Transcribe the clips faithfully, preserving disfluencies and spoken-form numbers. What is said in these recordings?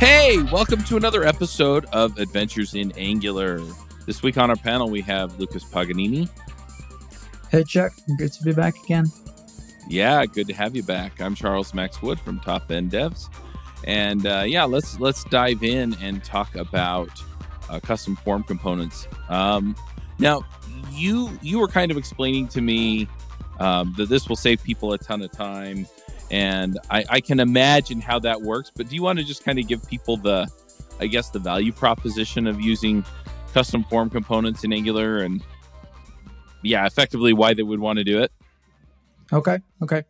Hey, welcome to another episode of Adventures in Angular. This week on our panel, we have Lucas Paganini. Hey, Chuck. Good to be back again. Yeah, good to have you back. I'm Charles Maxwood from Top End Devs. And uh, yeah, let's let's dive in and talk about uh, custom form components. Um, now, you, you were kind of explaining to me um, that this will save people a ton of time. And I, I can imagine how that works, but do you want to just kind of give people the, I guess, the value proposition of using custom form components in Angular and, yeah, effectively why they would want to do it? Okay, okay.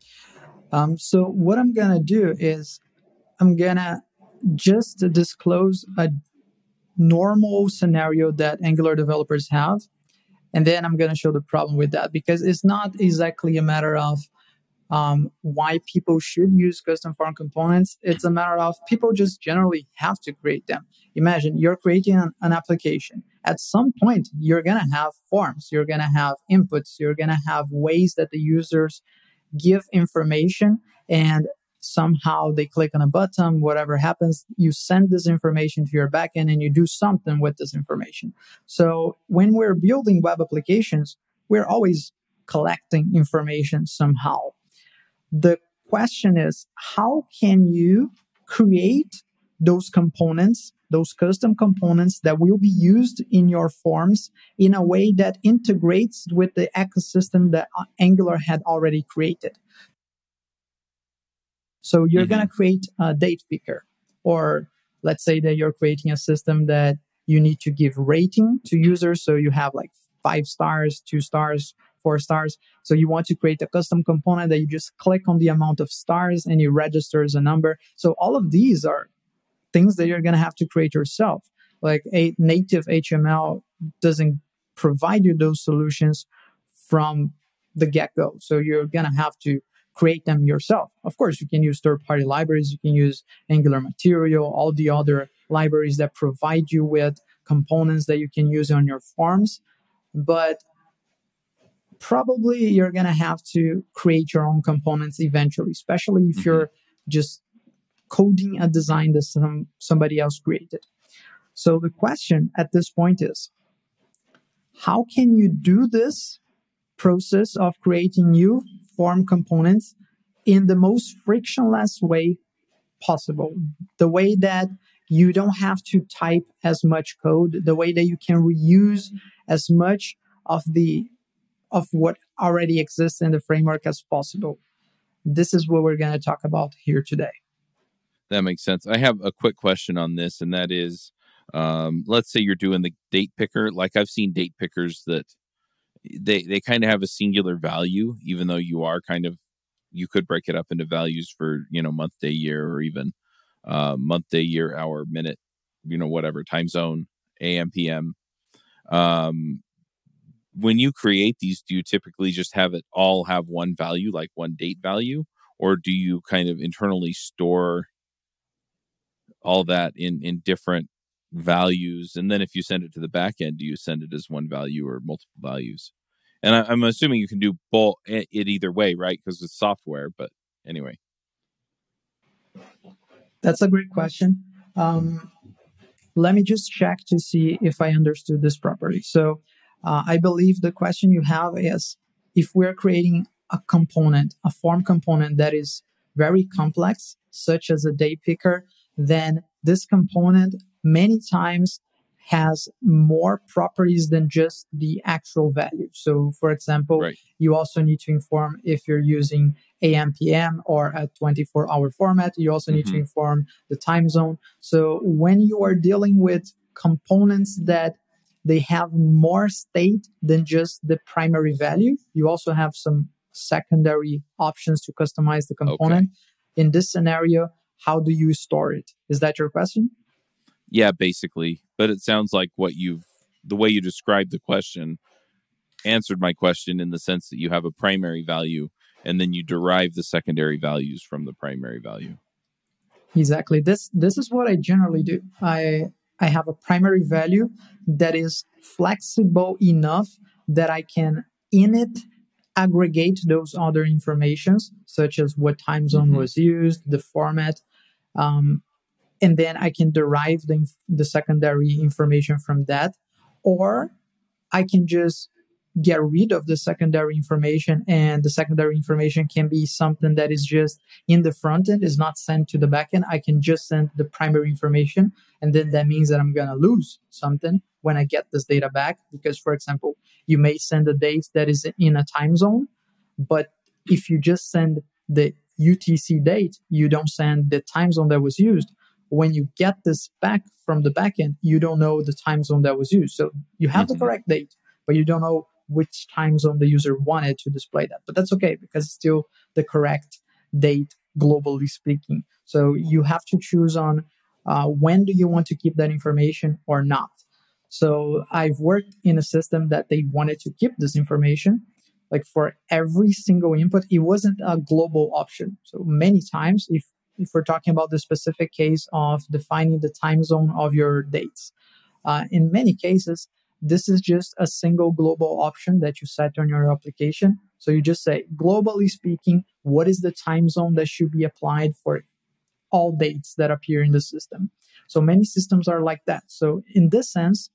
Um, so what I'm going to do is I'm going to just disclose a normal scenario that Angular developers have, and then I'm going to show the problem with that, because it's not exactly a matter of Um, why people should use custom form components. It's a matter of people just generally have to create them. Imagine you're creating an, an application. At some point, you're going to have forms. You're going to have inputs. You're going to have ways that the users give information, and somehow they click on a button. Whatever happens, you send this information to your backend and you do something with this information. So when we're building web applications, we're always collecting information somehow. The question is, how can you create those components, those custom components that will be used in your forms in a way that integrates with the ecosystem that Angular had already created? So you're mm-hmm. going to create a date picker, or let's say that you're creating a system that you need to give rating to users. So you have like five stars, two stars, four stars. So you want to create a custom component that you just click on the amount of stars and you register as a number. So all of these are things that you're going to have to create yourself. Like a native H M L doesn't provide you those solutions from the get-go. So you're going to have to create them yourself. Of course, you can use third-party libraries. You can use Angular Material, all the other libraries that provide you with components that you can use on your forms. But probably you're going to have to create your own components eventually, especially if mm-hmm. you're just coding a design that some, somebody else created. So the question at this point is, how can you do this process of creating new form components in the most frictionless way possible? The way that you don't have to type as much code, the way that you can reuse as much of the of what already exists in the framework as possible. This is what we're going to talk about here today. That makes sense. I have a quick question on this, and that is, um, let's say you're doing the date picker. Like I've seen date pickers that they they kind of have a singular value, even though you are kind of, you could break it up into values for, you know, month, day, year, or even uh, month, day, year, hour, minute, you know, whatever, time zone, A M, P M. Um, When you create these, do you typically just have it all have one value, like one date value? Or do you kind of internally store all that in, in different values? And then if you send it to the back end, do you send it as one value or multiple values? And I, I'm assuming you can do both it either way, right? Because it's software, but anyway. That's a great question. Um, let me just check to see if I understood this properly. So Uh, I believe the question you have is, if we're creating a component, a form component that is very complex, such as a date picker, then this component many times has more properties than just the actual value. So, for example, right. you also need to inform if you're using A M, P M or a twenty-four hour format. You also mm-hmm. need to inform the time zone. So when you are dealing with components that they have more state than just the primary value, you also have some secondary options to customize the component. Okay. In this scenario, how do you store it? Is that your question? Yeah, basically. But it sounds like what you've, the way you described the question answered my question, in the sense that you have a primary value and then you derive the secondary values from the primary value. Exactly. This this is what I generally do. I... I have a primary value that is flexible enough that I can, in it, aggregate those other informations, such as what time zone mm-hmm. was used, the format. Um, and then I can derive the, the secondary information from that, or I can just get rid of the secondary information, and the secondary information can be something that is just in the front end, is not sent to the back end. I can just send the primary information, and then that means that I'm going to lose something when I get this data back, because, for example, you may send a date that is in a time zone, but if you just send the U T C date, you don't send the time zone that was used. When you get this back from the backend, you don't know the time zone that was used. So you have mm-hmm. the correct date, but you don't know which time zone the user wanted to display that. But that's okay, because it's still the correct date, globally speaking. So you have to choose on uh, when do you want to keep that information or not. So I've worked in a system that they wanted to keep this information. Like for every single input, it wasn't a global option. So many times, if, if we're talking about the specific case of defining the time zone of your dates, uh, in many cases, this is just a single global option that you set on your application. So you just say, globally speaking, what is the time zone that should be applied for all dates that appear in the system? So many systems are like that. So in this sense,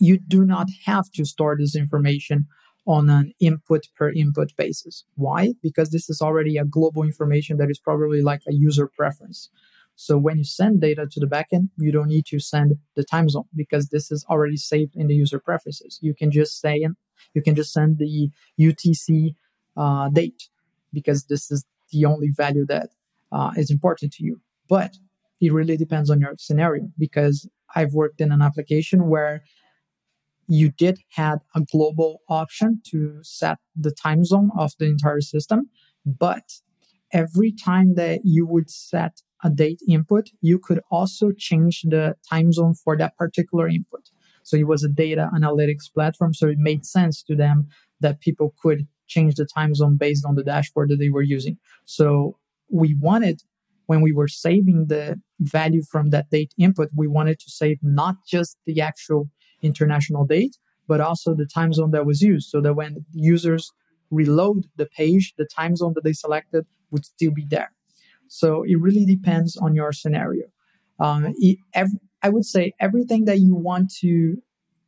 you do not have to store this information on an input per input basis. Why? Because this is already a global information that is probably like a user preference. So when you send data to the backend, you don't need to send the time zone because this is already saved in the user preferences. You can just say, you can just send the U T C uh, date because this is the only value that uh, is important to you. But it really depends on your scenario, because I've worked in an application where you did have a global option to set the time zone of the entire system, but every time that you would set a date input, you could also change the time zone for that particular input. So it was a data analytics platform, so it made sense to them that people could change the time zone based on the dashboard that they were using. So we wanted, when we were saving the value from that date input, we wanted to save not just the actual international date, but also the time zone that was used, so that when users reload the page, the time zone that they selected would still be there. So it really depends on your scenario. Um, it, every, I would say everything that you want to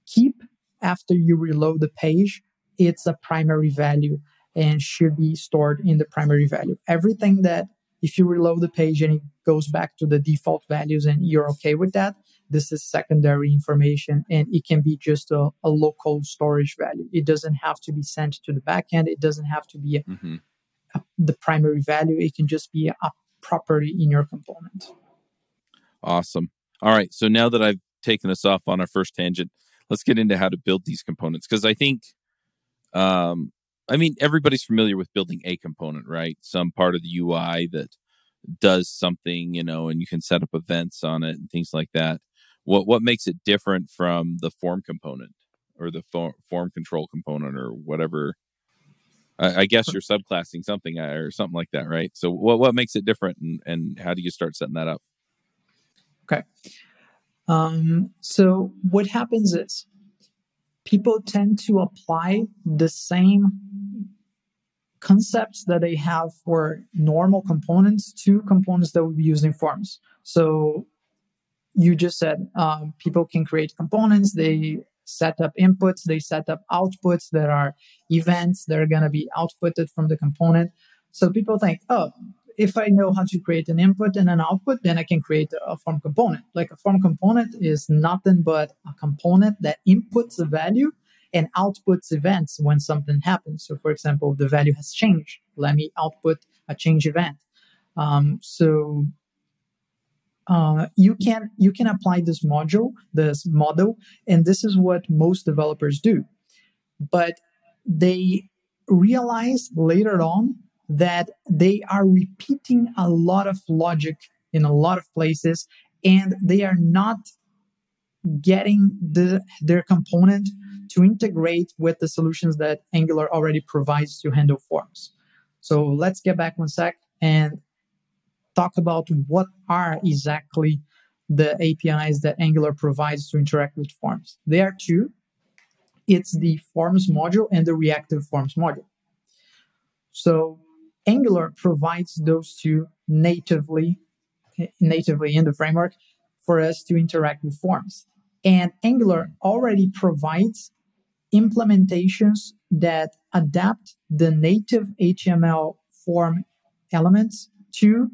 keep after you reload the page, it's a primary value and should be stored in the primary value. Everything that if you reload the page and it goes back to the default values and you're okay with that, this is secondary information, and it can be just a, a local storage value. It doesn't have to be sent to the backend. It doesn't have to be a, mm-hmm. a, the primary value. It can just be a property in your component. Awesome. All right. So now that I've taken us off on our first tangent, let's get into how to build these components. Because I think, um, I mean, everybody's familiar with building a component, right? Some part of the U I that does something, you know, and you can set up events on it and things like that. What what makes it different from the form component or the form, form control component or whatever? I, I guess you're subclassing something or something like that, right? So what what makes it different, and, and how do you start setting that up? Okay. Um, so what happens is people tend to apply the same concepts that they have for normal components to components that would be used in forms. So you just said um, people can create components, they set up inputs, they set up outputs, there are events that are going to be outputted from the component. So people think, oh, if I know how to create an input and an output, then I can create a form component. Like a form component is nothing but a component that inputs a value and outputs events when something happens. So for example, the value has changed. Let me output a change event. Um, so... Uh, you can you can apply this module, this model, and this is what most developers do. But they realize later on that they are repeating a lot of logic in a lot of places, and they are not getting the, their component to integrate with the solutions that Angular already provides to handle forms. So let's get back one sec and talk about what are exactly the A P Is that Angular provides to interact with forms. There are two. It's the forms module and the reactive forms module. So Angular provides those two natively natively in the framework for us to interact with forms. And Angular already provides implementations that adapt the native H T M L form elements to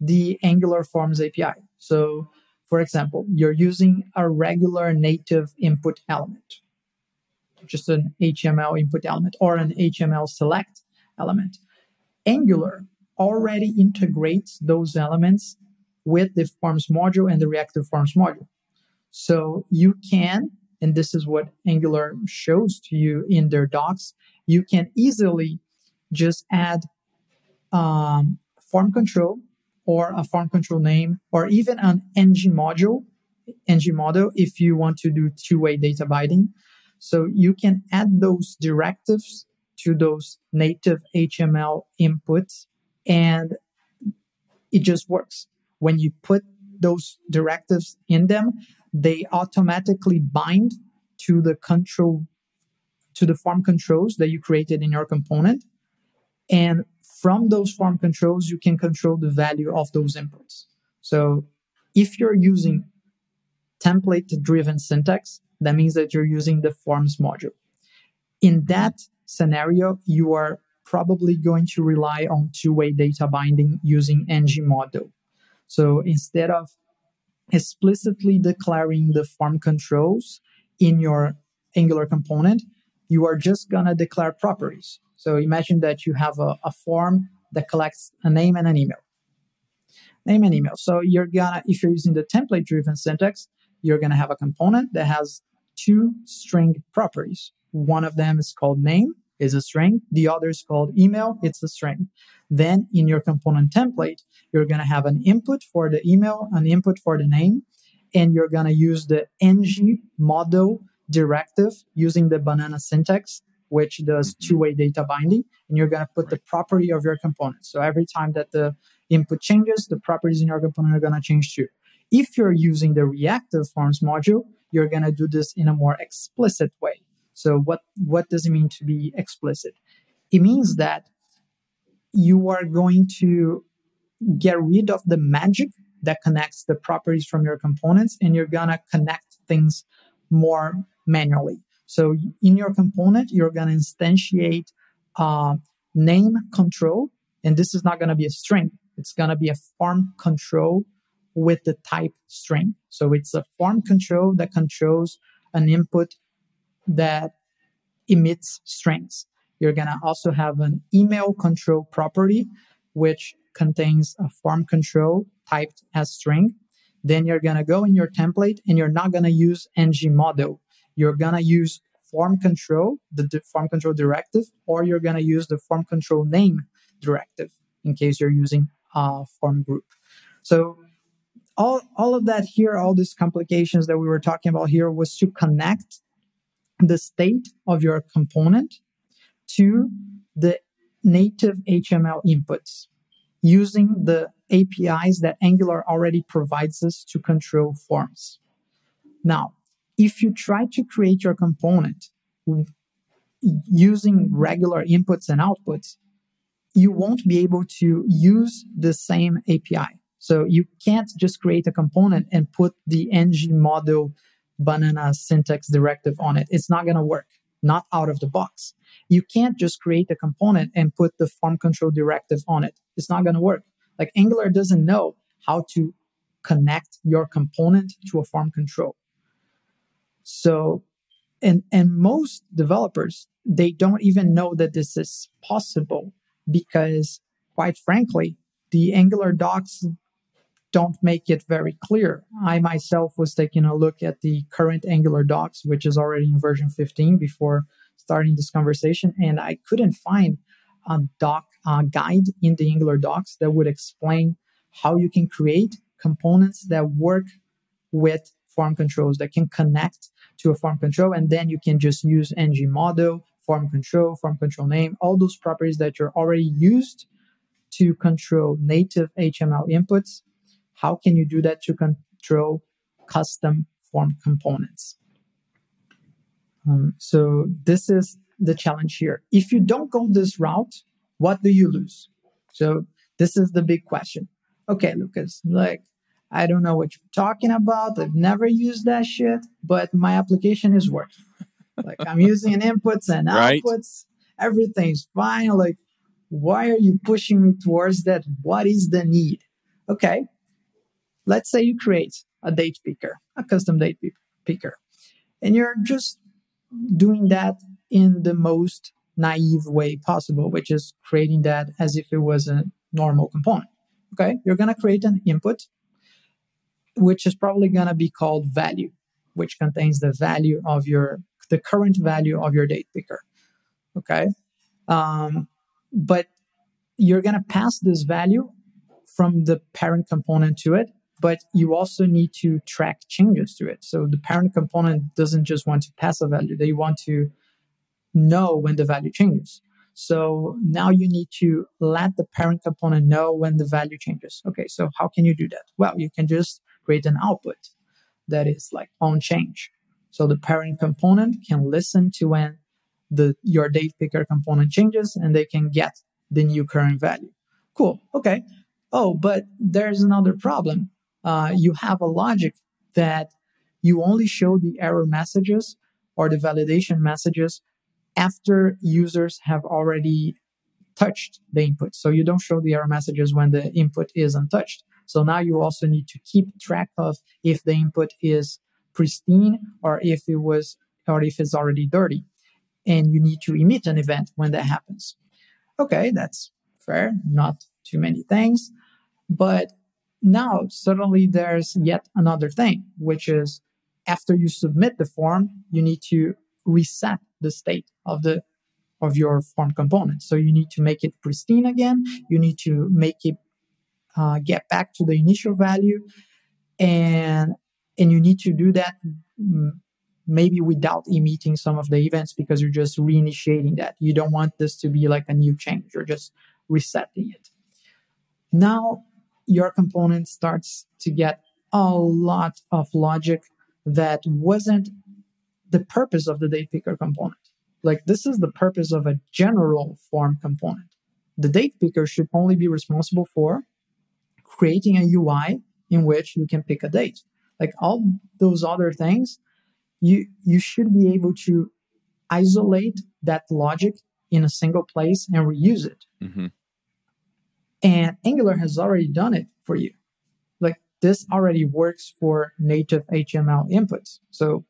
the Angular Forms A P I. So, for example, you're using a regular native input element, just an H T M L input element or an H T M L select element. Angular already integrates those elements with the Forms module and the Reactive Forms module. So you can, and this is what Angular shows to you in their docs, you can easily just add um, form control or a form control name, or even an N G module, N G model, if you want to do two-way data binding. So you can add those directives to those native H T M L inputs, and it just works. When you put those directives in them, they automatically bind to the control, to the form controls that you created in your component. And from those form controls, you can control the value of those inputs. So if you're using template-driven syntax, that means that you're using the forms module. In that scenario, you are probably going to rely on two-way data binding using N G model. So instead of explicitly declaring the form controls in your Angular component, you are just going to declare properties. So imagine that you have a, a form that collects a name and an email. Name and email. So you're gonna, if you're using the template-driven syntax, you're going to have a component that has two string properties. One of them is called name, is a string. The other is called email, it's a string. Then in your component template, you're going to have an input for the email, an input for the name, and you're going to use the N G model directive using the banana syntax, which does two-way data binding, and you're going to put the property of your component. So every time that the input changes, the properties in your component are going to change too. If you're using the reactive forms module, you're going to do this in a more explicit way. So what, what does it mean to be explicit? It means that you are going to get rid of the magic that connects the properties from your components, and you're going to connect things more manually. So in your component, you're going to instantiate uh, name control, and this is not going to be a string. It's going to be a form control with the type string. So it's a form control that controls an input that emits strings. You're going to also have an email control property, which contains a form control typed as string. Then you're going to go in your template, and you're not going to use N G model. You're going to use form control, the, the form control directive, or you're going to use the form control name directive in case you're using a form group. So All, all of that here, all these complications that we were talking about here was to connect the state of your component to the native H T M L inputs using the A P Is that Angular already provides us to control forms. Now, if you try to create your component using regular inputs and outputs, you won't be able to use the same A P I. So you can't just create a component and put the N G model banana syntax directive on it. It's not going to work, not out of the box. You can't just create a component and put the form control directive on it. It's not going to work. Like, Angular doesn't know how to connect your component to a form control. So, and, and most developers, they don't even know that this is possible because, quite frankly, the Angular docs don't make it very clear. I myself was taking a look at the current Angular docs, which is already in version fifteen before starting this conversation, and I couldn't find a doc uh, guide in the Angular docs that would explain how you can create components that work with form controls, that can connect to a form control, and then you can just use N G model, form control, form control name, all those properties that you're already used to control native H T M L inputs. How can you do that to control custom form components? Um, so this is the challenge here. If you don't go this route, what do you lose? So this is the big question. okay, Lucas, like, I don't know what you're talking about. I've never used that shit, but my application is working. Like, I'm using inputs and outputs. Right. Everything's fine. Like, why are you pushing me towards that? What is the need? Okay. Let's say you create a date picker, a custom date picker, and you're just doing that in the most naive way possible, which is creating that as if it was a normal component. Okay. You're going to create an input, which is probably going to be called value, which contains the value of your, the current value of your date picker. Okay. Um, but you're going to pass this value from the parent component to it, but you also need to track changes to it. So the parent component doesn't just want to pass a value. They want to know when the value changes. So now you need to let the parent component know when the value changes. Okay, so how can you do that? Well, you can just create an output that is like on change. So the parent component can listen to when the your date picker component changes, and they can get the new current value. Cool. Okay. Oh, but there's another problem. Uh, you have a logic that you only show the error messages or the validation messages after users have already touched the input. So you don't show the error messages when the input is untouched. So now you also need to keep track of if the input is pristine or if it was, or if it's already dirty. And you need to emit an event when that happens. Okay, that's fair. Not too many things. But now suddenly there's yet another thing, which is after you submit the form, you need to reset the state of the of your form component. So you need to make it pristine again. You need to make it uh, get back to the initial value, and and you need to do that maybe without emitting some of the events, because you're just reinitiating that. You don't want this to be like a new change. You're just resetting it. Now your component starts to get a lot of logic that wasn't the purpose of the date picker component. Like, this is the purpose of a general form component. The date picker should only be responsible for creating a U I in which you can pick a date. Like, all those other things, you you should be able to isolate that logic in a single place and reuse it. Mm-hmm. And Angular has already done it for you. Like, this already works for native H M L inputs. So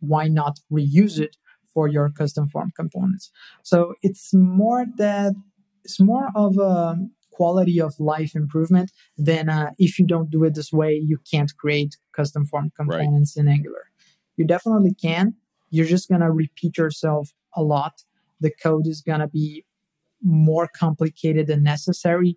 why not reuse it for your custom form components? So it's more that it's more of a quality of life improvement than uh, if you don't do it this way, you can't create custom form components right. in Angular. You definitely can. You're just going to repeat yourself a lot. The code is going to be more complicated than necessary.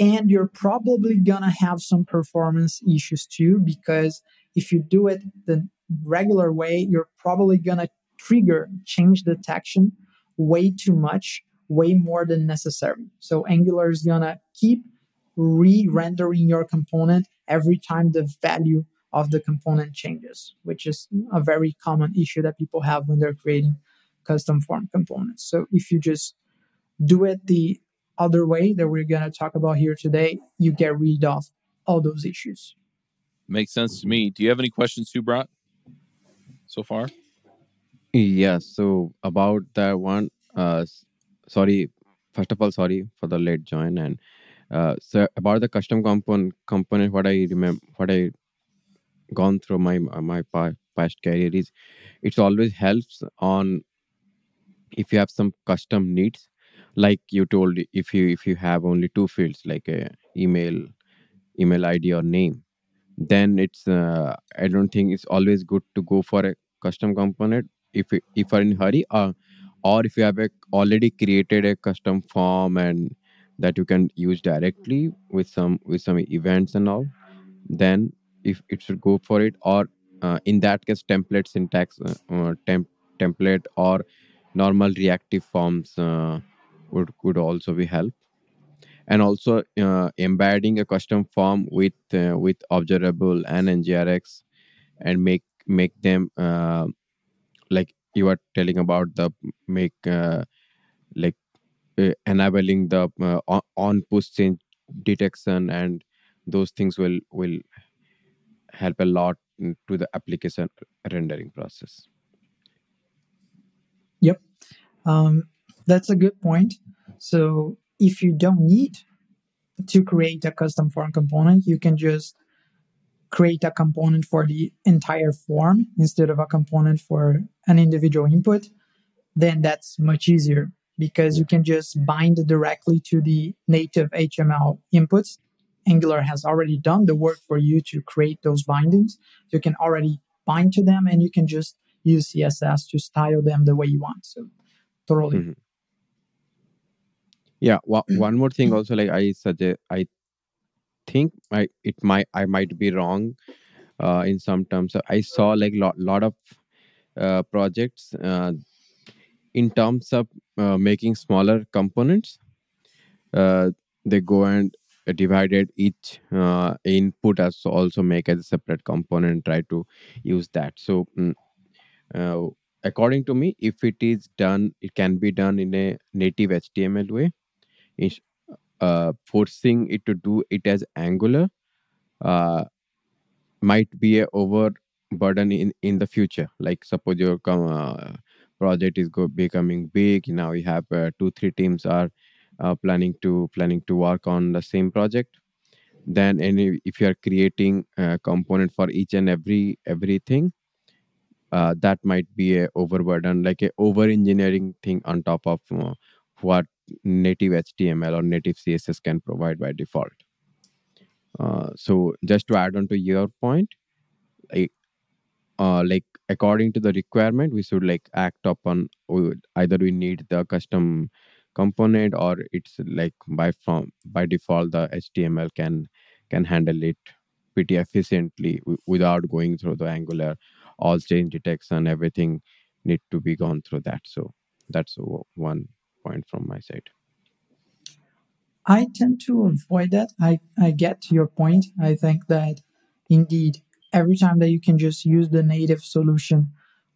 And you're probably going to have some performance issues too, because if you do it the regular way, you're probably going to trigger change detection way too much, way more than necessary. So Angular is going to keep re-rendering your component every time the value of the component changes, which is a very common issue that people have when they're creating custom form components. So if you just do it the other way that we're going to talk about here today, you get rid of all those issues. Makes sense to me. Do you have any questions, Subrat, so far? Yeah, so about that one, uh, sorry, first of all, sorry for the late join. And uh, so about the custom component, component, what I remember, what I gone through my my past career is, it always helps on if you have some custom needs. Like you told, if you if you have only two fields, like a email, email I D or name, then it's uh, I don't think it's always good to go for a custom component if if you're in a hurry, or or if you have a, already created a custom form and that you can use directly with some with some events and all, then if it should go for it. Or uh, in that case, template syntax, uh, uh, temp, template or normal reactive forms. Uh, Would, would also be help, and also uh, embedding a custom form with uh, with observable and N G R X, and make make them uh, like you are telling about the make uh, like uh, enabling the uh, on push change detection and those things will will help a lot to the application rendering process. Yep, um, that's a good point. So if you don't need to create a custom form component, you can just create a component for the entire form instead of a component for an individual input. Then that's much easier because you can just bind directly to the native H T M L inputs. Angular has already done the work for you to create those bindings. You can already bind to them and you can just use C S S to style them the way you want. So totally. Mm-hmm. Yeah. Well, one more thing also, like I suggest, I think I, it might, I might be wrong uh, in some terms. So I saw like a lot, lot of uh, projects uh, in terms of uh, making smaller components. Uh, they go and divided each uh, input as also make as a separate component, try to use that. So uh, according to me, if it is done, it can be done in a native H T M L way. Uh, forcing it to do it as Angular uh, might be a overburden in, in the future. Like suppose your uh, project is go- becoming big. Now you have uh, two, three teams are Uh, planning to planning to work on the same project. Then any if you are creating a component for each and every everything, uh, that might be a overburden, like a over engineering thing on top of uh, what native H T M L or native C S S can provide by default. Uh, so just to add on to your point, like, uh, like according to the requirement, we should like act upon either we need the custom component or it's like by from by default the H T M L can can handle it pretty efficiently w- without going through the Angular all change detection. Everything need to be gone through that. So that's one point from my side. I tend to avoid that. I, I get your point. I think that indeed every time that you can just use the native solution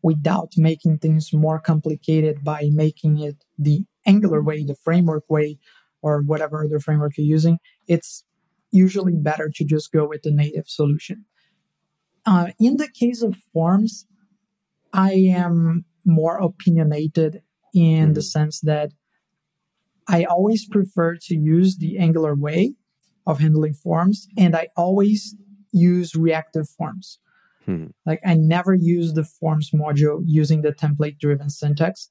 without making things more complicated by making it the Angular way, the framework way, or whatever other framework you're using, it's usually better to just go with the native solution. Uh, in the case of forms, I am more opinionated in the sense that I always prefer to use the Angular way of handling forms, and I always use reactive forms. Hmm. Like I never use the forms module using the template-driven syntax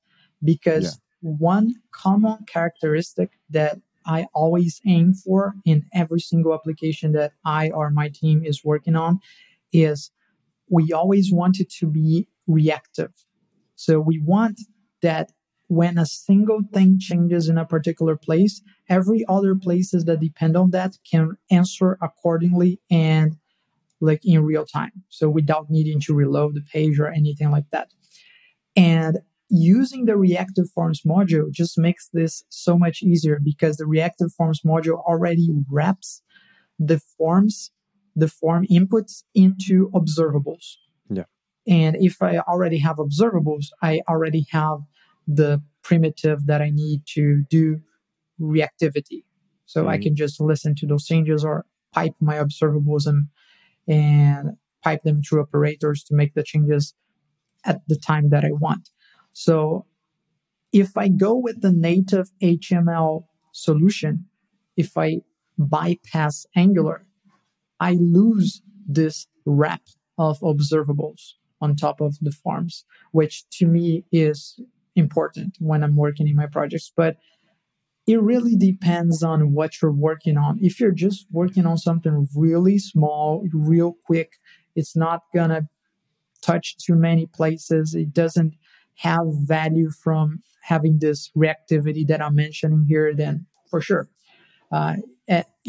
because yeah. One common characteristic that I always aim for in every single application that I or my team is working on is we always want it to be reactive. So we want that when a single thing changes in a particular place, every other places that depend on that can answer accordingly and like in real time. So without needing to reload the page or anything like that. And using the reactive forms module just makes this so much easier because the reactive forms module already wraps the forms, the form inputs into observables. Yeah. And if I already have observables, I already have the primitive that I need to do reactivity. So mm-hmm. I can just listen to those changes or pipe my observables and, and pipe them through operators to make the changes at the time that I want. So if I go with the native H T M L solution, if I bypass Angular, I lose this wrap of observables on top of the forms, which to me is important when I'm working in my projects. But it really depends on what you're working on. If you're just working on something really small, real quick, it's not going to touch too many places. It doesn't have value from having this reactivity that I'm mentioning here, then for sure. Uh,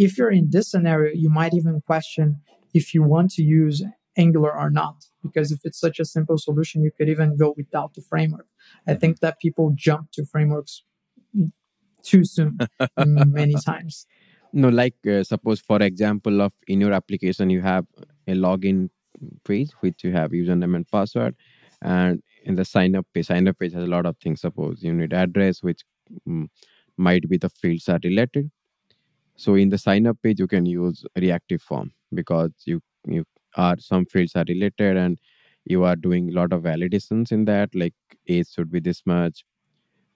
if you're in this scenario, you might even question if you want to use Angular or not, because if it's such a simple solution, you could even go without the framework. I think that people jump to frameworks too soon many times. No, like uh, suppose, for example, of in your application, you have a login page, which you have username and password, and in the sign up page, sign up page has a lot of things. Suppose you need address, which um, might be the fields are related. So in the sign up page, you can use reactive form because you, you are, some fields are related and you are doing a lot of validations in that, like age should be this much.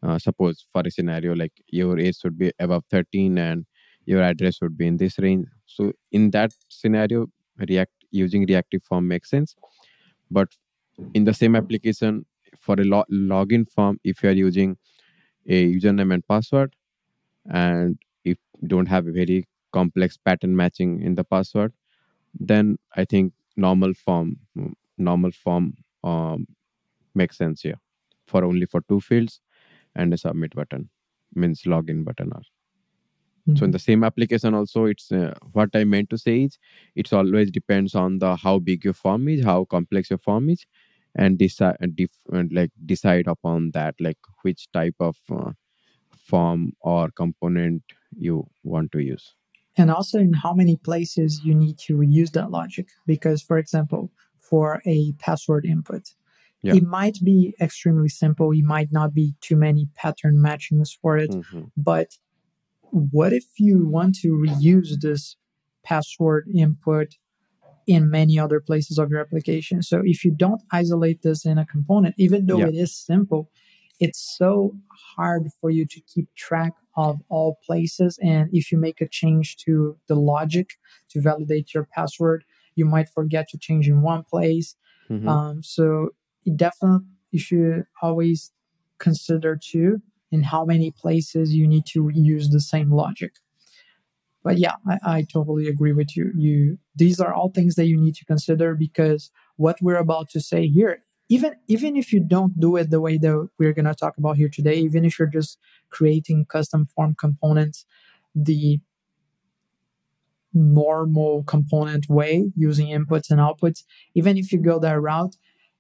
Uh, suppose for a scenario, like your age should be above thirteen and your address would be in this range. So in that scenario, react using reactive form makes sense. But in the same application, for a lo- login form, if you are using a username and password, and if you don't have a very complex pattern matching in the password, then I think normal form, normal form um, makes sense here for only for two fields and a submit button, means login button. Or so in the same application also, it's uh, what I meant to say is it's always depends on the how big your form is, how complex your form is, and decide different like decide upon that, like which type of uh, form or component you want to use. And also in how many places you need to use that logic, because for example, for a password input, yeah. It might be extremely simple. It might not be too many pattern matchings for it, mm-hmm. but what if you want to reuse this password input in many other places of your application? So if you don't isolate this in a component, even though yeah. it is simple, it's so hard for you to keep track of all places. And if you make a change to the logic to validate your password, you might forget to change in one place. Mm-hmm. Um, so it definitely, you should always consider too, in how many places you need to use the same logic. But yeah, I, I totally agree with you. You, these are all things that you need to consider, because what we're about to say here, even, even if you don't do it the way that we're going to talk about here today, even if you're just creating custom form components the normal component way using inputs and outputs, even if you go that route,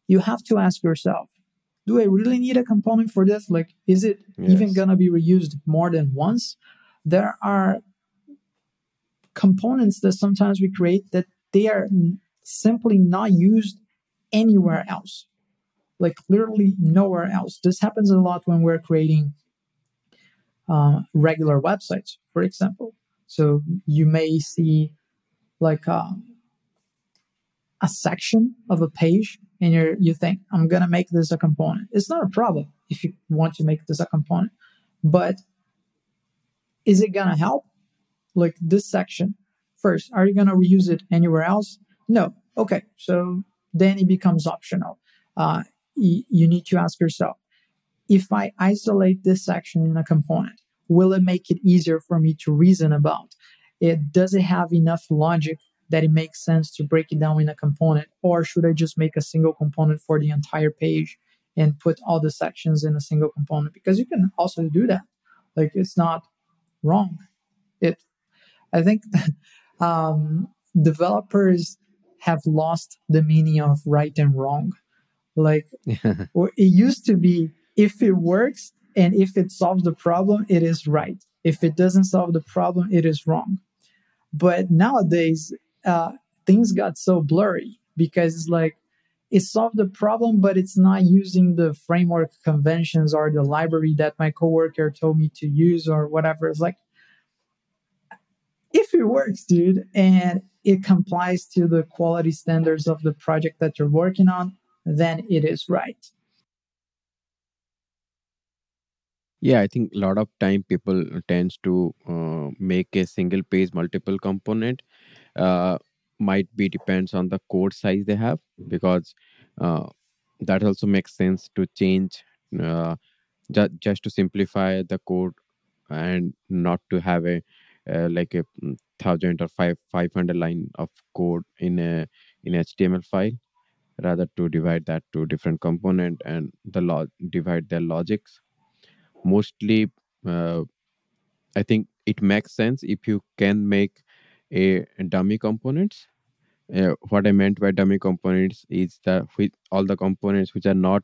you have to ask yourself, do I really need a component for this? Like, is it yes. even going to be reused more than once? There are components that sometimes we create that they are simply not used anywhere else. Like, literally nowhere else. This happens a lot when we're creating uh, regular websites, for example. So you may see like a, a section of a page, and you you think, I'm going to make this a component. It's not a problem if you want to make this a component. But is it going to help? Like this section, first, are you going to reuse it anywhere else? No. Okay. So then it becomes optional. Uh, y- you need to ask yourself, if I isolate this section in a component, will it make it easier for me to reason about? It, does it have enough logic that it makes sense to break it down in a component, or should I just make a single component for the entire page and put all the sections in a single component? Because you can also do that. Like, it's not wrong. It, I think that, um, developers have lost the meaning of right and wrong. Like it used to be, if it works and if it solves the problem, it is right. If it doesn't solve the problem, it is wrong. But nowadays, Uh, things got so blurry, because it's like it solved the problem, but it's not using the framework conventions or the library that my coworker told me to use or whatever. It's like, if it works, dude, and it complies to the quality standards of the project that you're working on, then it is right. Yeah, I think a lot of time people tends to uh, make a single page, multiple component. Uh, might be depends on the code size they have, because uh, that also makes sense to change uh, ju- just to simplify the code and not to have a uh, like a thousand or five five hundred line of code in a in H T M L file, rather to divide that to different component and the log divide their logics. Mostly, uh, I think it makes sense if you can make a dummy components. Uh, what I meant by dummy components is that with all the components which are not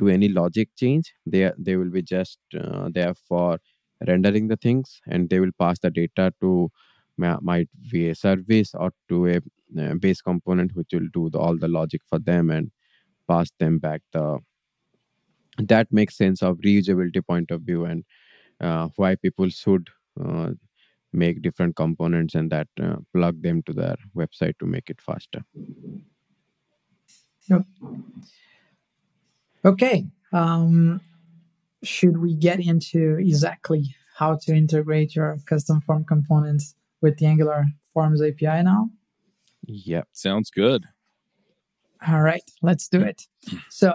do any logic change, they are, they will be just uh, there for rendering the things, and they will pass the data to ma- might be a service or to a uh, base component, which will do the, all the logic for them and pass them back. The that makes sense of reusability point of view, and uh, why people should uh, make different components and that uh, plug them to their website to make it faster. Yep. Okay. Um, should we get into exactly how to integrate your custom form components with the Angular Forms A P I now? Yep. Sounds good. All right. Let's do it. So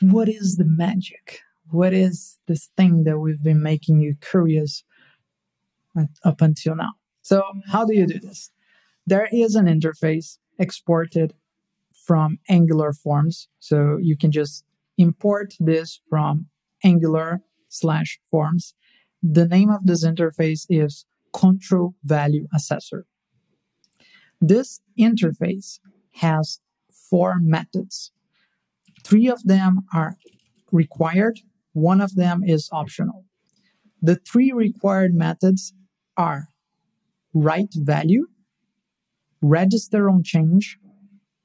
what is the magic? What is this thing that we've been making you curious up until now? So how do you do this? There is an interface exported from Angular Forms. So you can just import this from Angular slash Forms. The name of this interface is ControlValueAccessor. This interface has four methods. Three of them are required. One of them is optional. The three required methods are write value, register on change,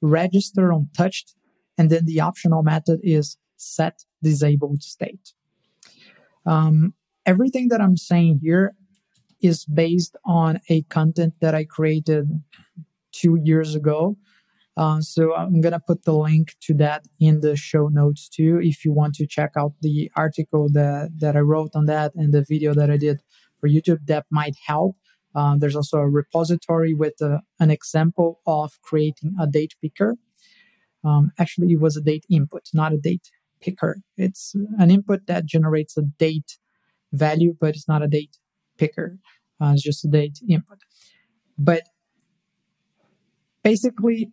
register on touched, and then the optional method is set disabled state. Um, everything that I'm saying here is based on a content that I created two years ago. Uh, so I'm going to put the link to that in the show notes too, if you want to check out the article that, that I wrote on that and the video that I did for YouTube. That might help. Uh, there's also a repository with uh, an example of creating a date picker. Um, actually, it was a date input, not a date picker. It's an input that generates a date value, but it's not a date picker. Uh, it's just a date input. But basically,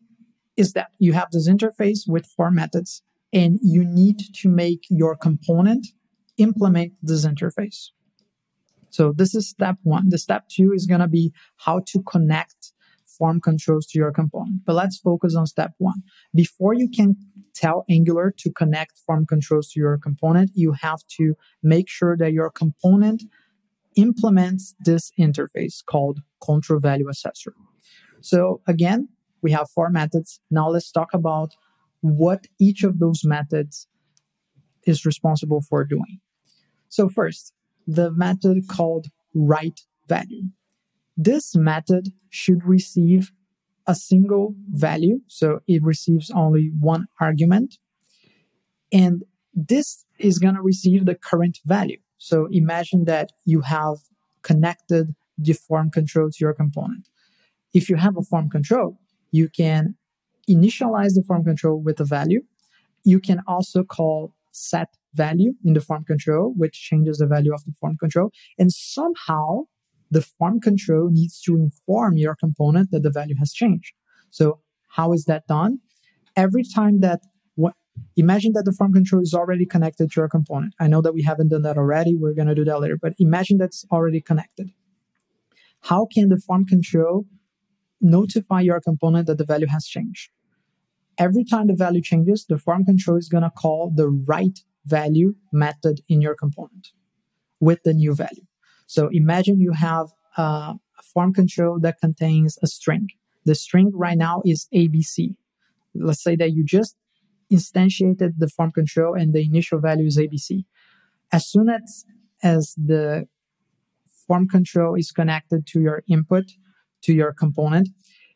is that you have this interface with four methods, and you need to make your component implement this interface. So this is step one. The step two is going to be how to connect form controls to your component. But let's focus on step one. Before you can tell Angular to connect form controls to your component, you have to make sure that your component implements this interface called ControlValueAccessor. So again, we have four methods. Now let's talk about what each of those methods is responsible for doing. So first, the method called write value. This method should receive a single value, so it receives only one argument. And this is going to receive the current value. So imagine that you have connected the form control to your component. If you have a form control, you can initialize the form control with a value. You can also call set value in the form control, which changes the value of the form control. And somehow, the form control needs to inform your component that the value has changed. So how is that done? Every time that, what, imagine that the form control is already connected to your component. I know that we haven't done that already. We're going to do that later. But imagine that's already connected. How can the form control notify your component that the value has changed? Every time the value changes, the form control is going to call the write value method in your component with the new value. So imagine you have a form control that contains a string. The string right now is A B C. Let's say that you just instantiated the form control and the initial value is A B C. As soon as, as the form control is connected to your input, to your component,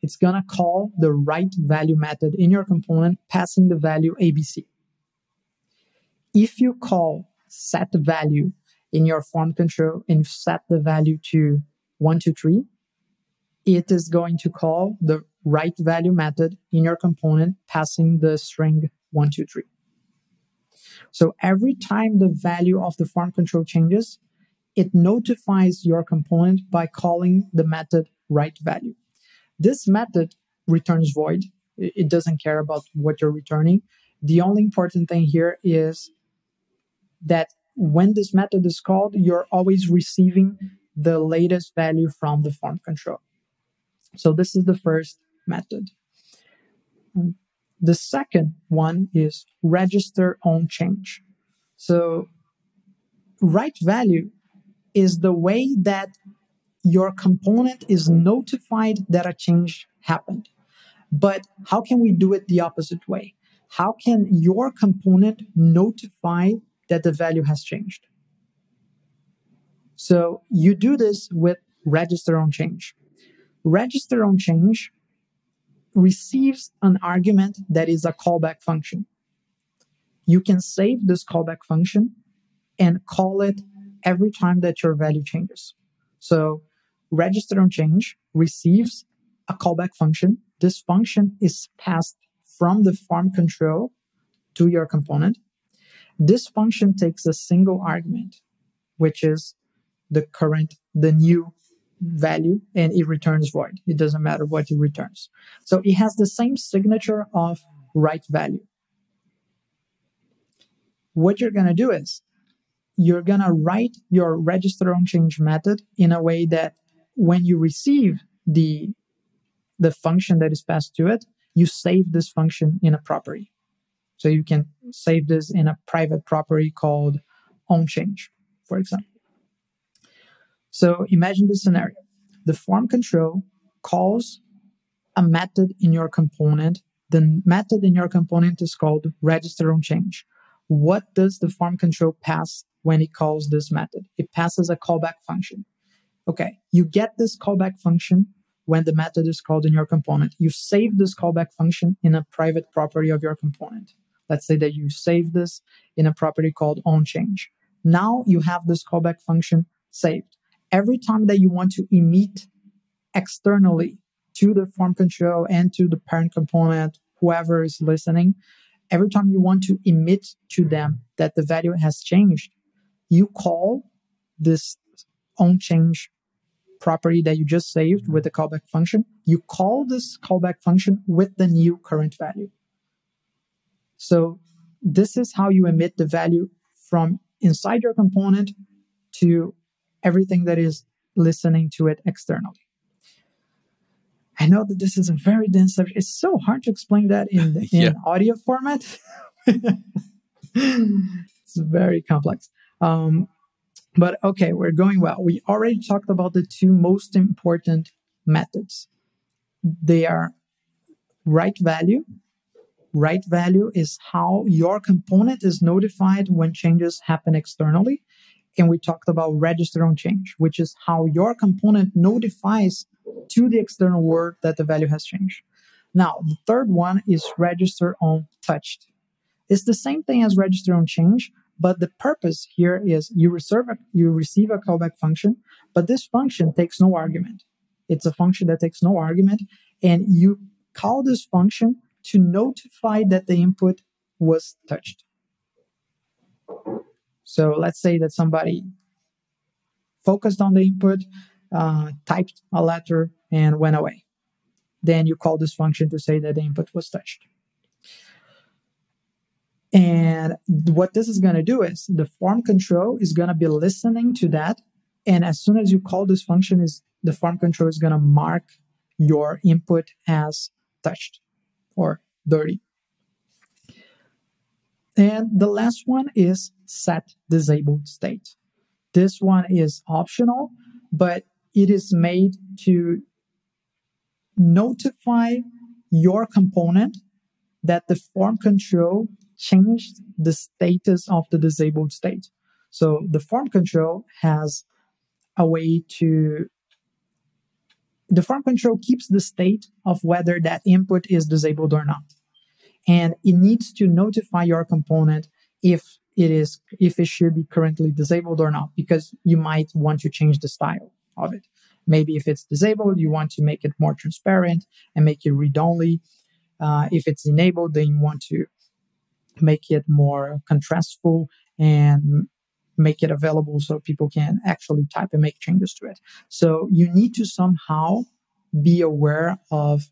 it's going to call the write value method in your component, passing the value A B C. If you call set value in your form control and set the value to one two three, it is going to call the write value method in your component, passing the string one two three. So every time the value of the form control changes, it notifies your component by calling the method write value. This method returns void. It doesn't care about what you're returning. The only important thing here is that when this method is called, you're always receiving the latest value from the form control. So this is the first method. The second one is register on change. So write value is the way that your component is notified that a change happened. But how can we do it the opposite way? How can your component notify that the value has changed? So you do this with register on change. Register on change receives an argument that is a callback function. You can save this callback function and call it every time that your value changes. So register on change receives a callback function. This function is passed from the form control to your component. This function takes a single argument, which is the current, the new value, and it returns void. It doesn't matter what it returns. So it has the same signature of write value. What you're going to do is you're going to write your register on change method in a way that when you receive the the function that is passed to it, you save this function in a property. So you can save this in a private property called onChange, for example. So imagine this scenario. The form control calls a method in your component. The method in your component is called registerOnChange. What does the form control pass when it calls this method? It passes a callback function. Okay, you get this callback function when the method is called in your component. You save this callback function in a private property of your component. Let's say that you save this in a property called onChange. Now you have this callback function saved. Every time that you want to emit externally to the form control and to the parent component, whoever is listening, every time you want to emit to them that the value has changed, you call this onChange property that you just saved with the callback function. You call this callback function with the new current value. So this is how you emit the value from inside your component to everything that is listening to it externally. I know that this is a very dense subject. It's so hard to explain that in, in yeah. audio format. It's very complex. Um, but okay, we're going well. We already talked about the two most important methods. They are write value. Write value is how your component is notified when changes happen externally. And we talked about register on change, which is how your component notifies to the external world that the value has changed. Now, the third one is register on touched. It's the same thing as register on change, but the purpose here is you, reserve a, you receive a callback function, but this function takes no argument. It's a function that takes no argument, and you call this function to notify that the input was touched. So let's say that somebody focused on the input, uh, typed a letter, and went away. Then you call this function to say that the input was touched. And what this is going to do is the form control is going to be listening to that. And as soon as you call this function, is the form control is going to mark your input as touched or dirty. And the last one is set disabled state. This one is optional, but it is made to notify your component that the form control changed the status of the disabled state. So the form control has a way to... The form control keeps the state of whether that input is disabled or not. And it needs to notify your component if it is, if it should be currently disabled or not, because you might want to change the style of it. Maybe if it's disabled, you want to make it more transparent and make it read-only. Uh, if it's enabled, then you want to make it more contrastful and make it available so people can actually type and make changes to it. So you need to somehow be aware of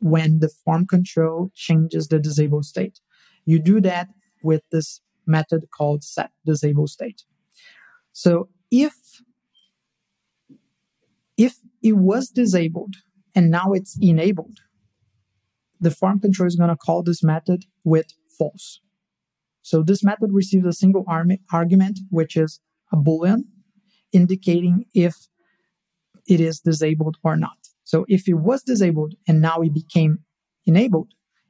when the form control changes the disabled state. You do that with this method called set disabled state. So if, if it was disabled and now it's enabled, the form control is going to call this method with false. So this method receives a single arm- argument, which is a Boolean, indicating if it is disabled or not. So if it was disabled and now it became enabled,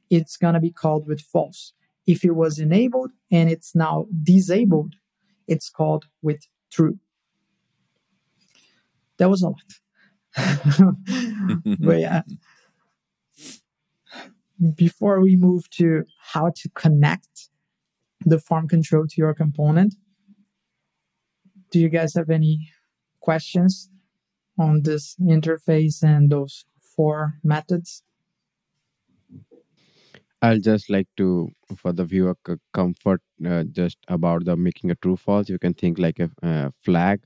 it's going to be called with false. If it was enabled and it's now disabled, it's called with true. That was a lot. But yeah. Before we move to how to connect the form control to your component, do you guys have any questions on this interface and those four methods? I'll just like to, for the viewer comfort, uh, just about the making a true false, you can think like a uh, flag,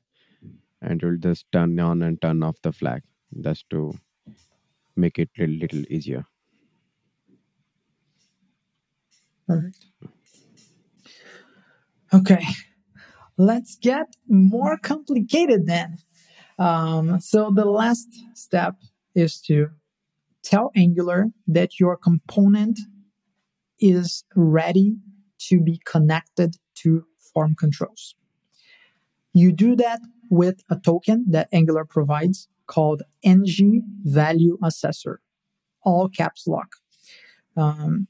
and you'll just turn on and turn off the flag, just to make it a little easier. Perfect. Okay, let's get more complicated then. Um, so the last step is to tell Angular that your component is ready to be connected to form controls. You do that with a token that Angular provides called N G Value Accessor, all caps lock. Um,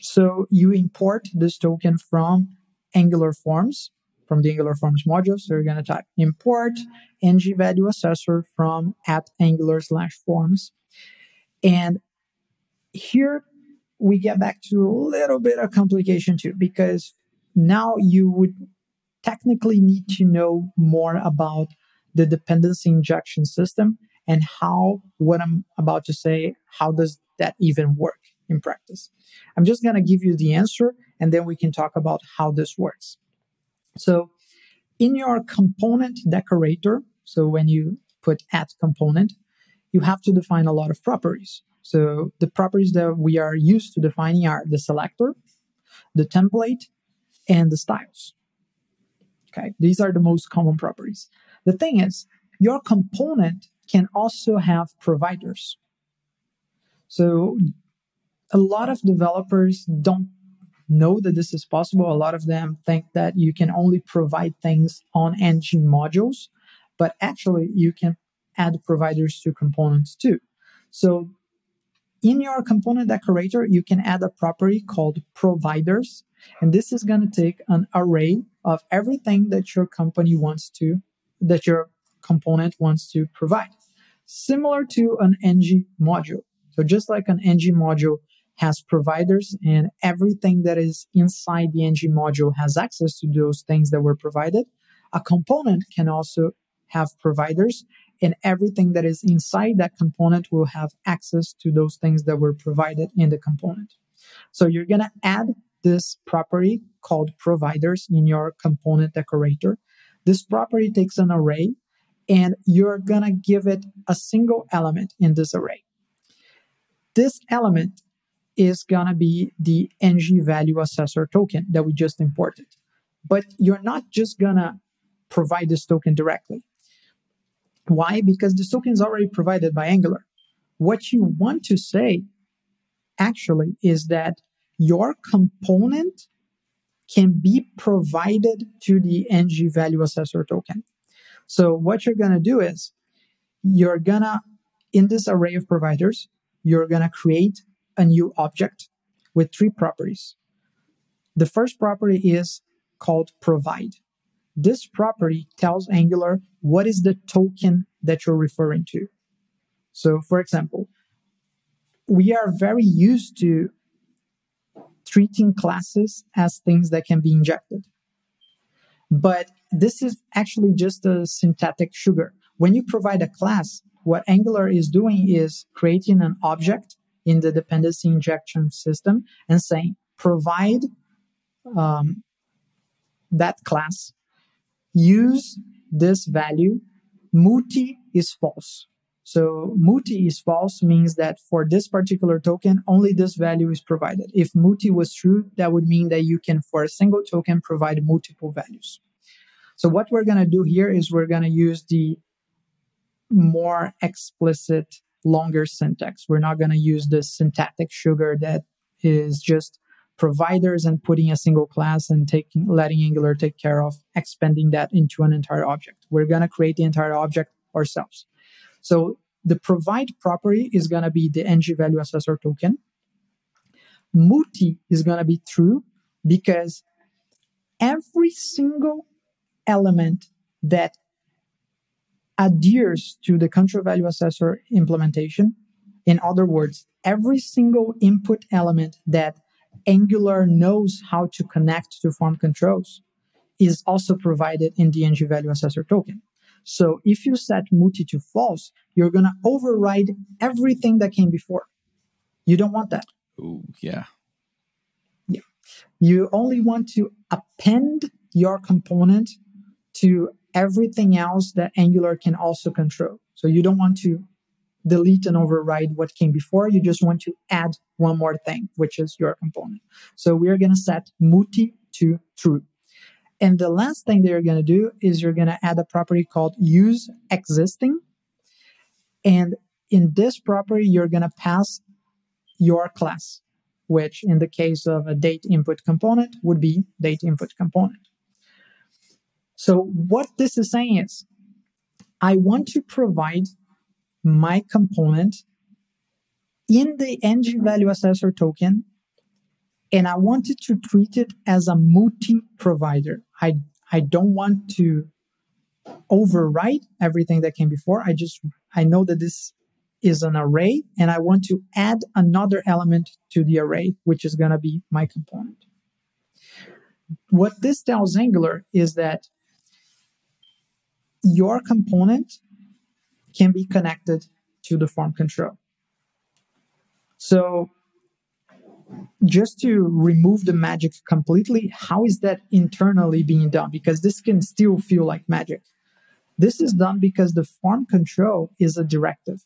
so you import this token from Angular Forms, from the Angular Forms module. So you're going to type import N G Value Accessor from at Angular slash forms. And here we get back to a little bit of complication too, because now you would technically need to know more about the dependency injection system and how what I'm about to say, how does that even work in practice? I'm just going to give you the answer, and then we can talk about how this works. So in your component decorator, so when you put at component, you have to define a lot of properties. So the properties that we are used to defining are the selector, the template, and the styles. Okay, these are the most common properties. The thing is, your component can also have providers. So a lot of developers don't know that this is possible. A lot of them think that you can only provide things on N G modules, but actually you can add providers to components too. So in your component decorator, you can add a property called providers. And this is going to take an array of everything that your company wants to, that your component wants to provide, similar to an N G module. So just like an N G module has providers, and everything that is inside the N G module has access to those things that were provided, a component can also have providers. And everything that is inside that component will have access to those things that were provided in the component. So you're going to add this property called providers in your component decorator. This property takes an array, and you're going to give it a single element in this array. This element is going to be the N G Value Accessor token that we just imported. But you're not just going to provide this token directly. Why? Because this token is already provided by Angular. What you want to say, actually, is that your component can be provided to the N G Value Accessor token. So what you're going to do is, you're going to, in this array of providers, you're going to create a new object with three properties. The first property is called provide. This property tells Angular what is the token that you're referring to. So, for example, we are very used to treating classes as things that can be injected. But this is actually just a syntactic sugar. When you provide a class, what Angular is doing is creating an object in the dependency injection system and saying, provide um, that class. Use this value. Muti is false. So muti is false means that for this particular token, only this value is provided. If muti was true, that would mean that you can, for a single token, provide multiple values. So what we're going to do here is we're going to use the more explicit, longer syntax. We're not going to use the syntactic sugar that is just providers and putting a single class and taking letting Angular take care of expanding that into an entire object. We're going to create the entire object ourselves. So the provide property is going to be the N G Value Accessor token. Multi is going to be true because every single element that adheres to the ControlValueAccessor implementation. In other words, every single input element that Angular knows how to connect to form controls is also provided in the NgValueAccessor token. So if you set multi to false, you're going to override everything that came before. You don't want that. Ooh, yeah. Yeah. You only want to append your component to everything else that Angular can also control. So you don't want to delete and override what came before. You just want to add one more thing, which is your component. So we're going to set multi to true. And the last thing that you're going to do is you're going to add a property called use existing. And in this property, you're going to pass your class, which in the case of a date input component would be date input component. So what this is saying is, I want to provide my component in the NgValueAccessor token, and I wanted to treat it as a multi-provider. I, I don't want to overwrite everything that came before. I just, I know that this is an array, and I want to add another element to the array, which is going to be my component. What this tells Angular is that your component can be connected to the form control. So just to remove the magic completely, how is that internally being done? Because this can still feel like magic. This is done because the form control is a directive.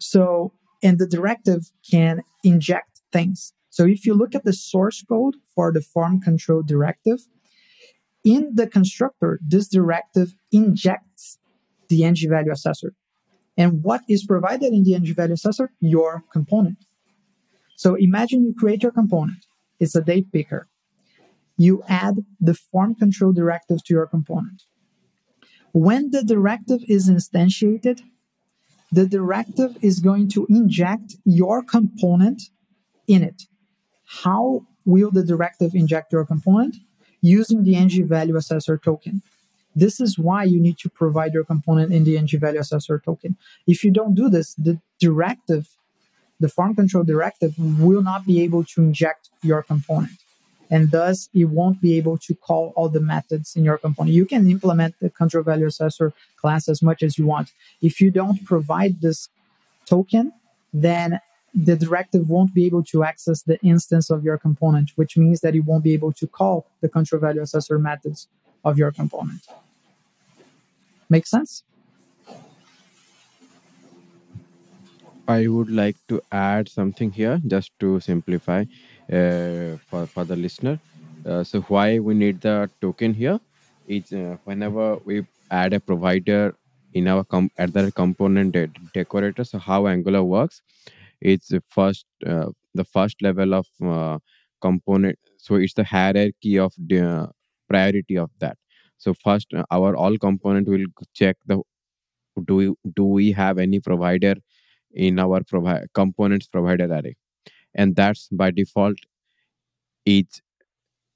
So, and the directive can inject things. So if you look at the source code for the form control directive, in the constructor, this directive injects the NgValueAccessor. And what is provided in the NgValueAccessor? Your component. So imagine you create your component. It's a date picker. You add the form control directive to your component. When the directive is instantiated, the directive is going to inject your component in it. How will the directive inject your component? Using the NgValueAccessor token. This is why you need to provide your component in the NgValueAccessor token. If you don't do this, the directive, the form control directive, will not be able to inject your component. And thus, it won't be able to call all the methods in your component. You can implement the ControlValueAccessor class as much as you want. If you don't provide this token, then the directive won't be able to access the instance of your component, which means that it won't be able to call the ControlValueAccessor methods of your component. Make sense? I would like to add something here just to simplify uh, for, for the listener. Uh, so why we need the token here? It's uh, whenever we add a provider in our com- at the component de- decorator. So how Angular works, it's first uh, the first level of uh, component. So it's the hierarchy of the uh, priority of that. So first, uh, our all component will check the do we, do we have any provider in our provi- components provider array, and that's by default each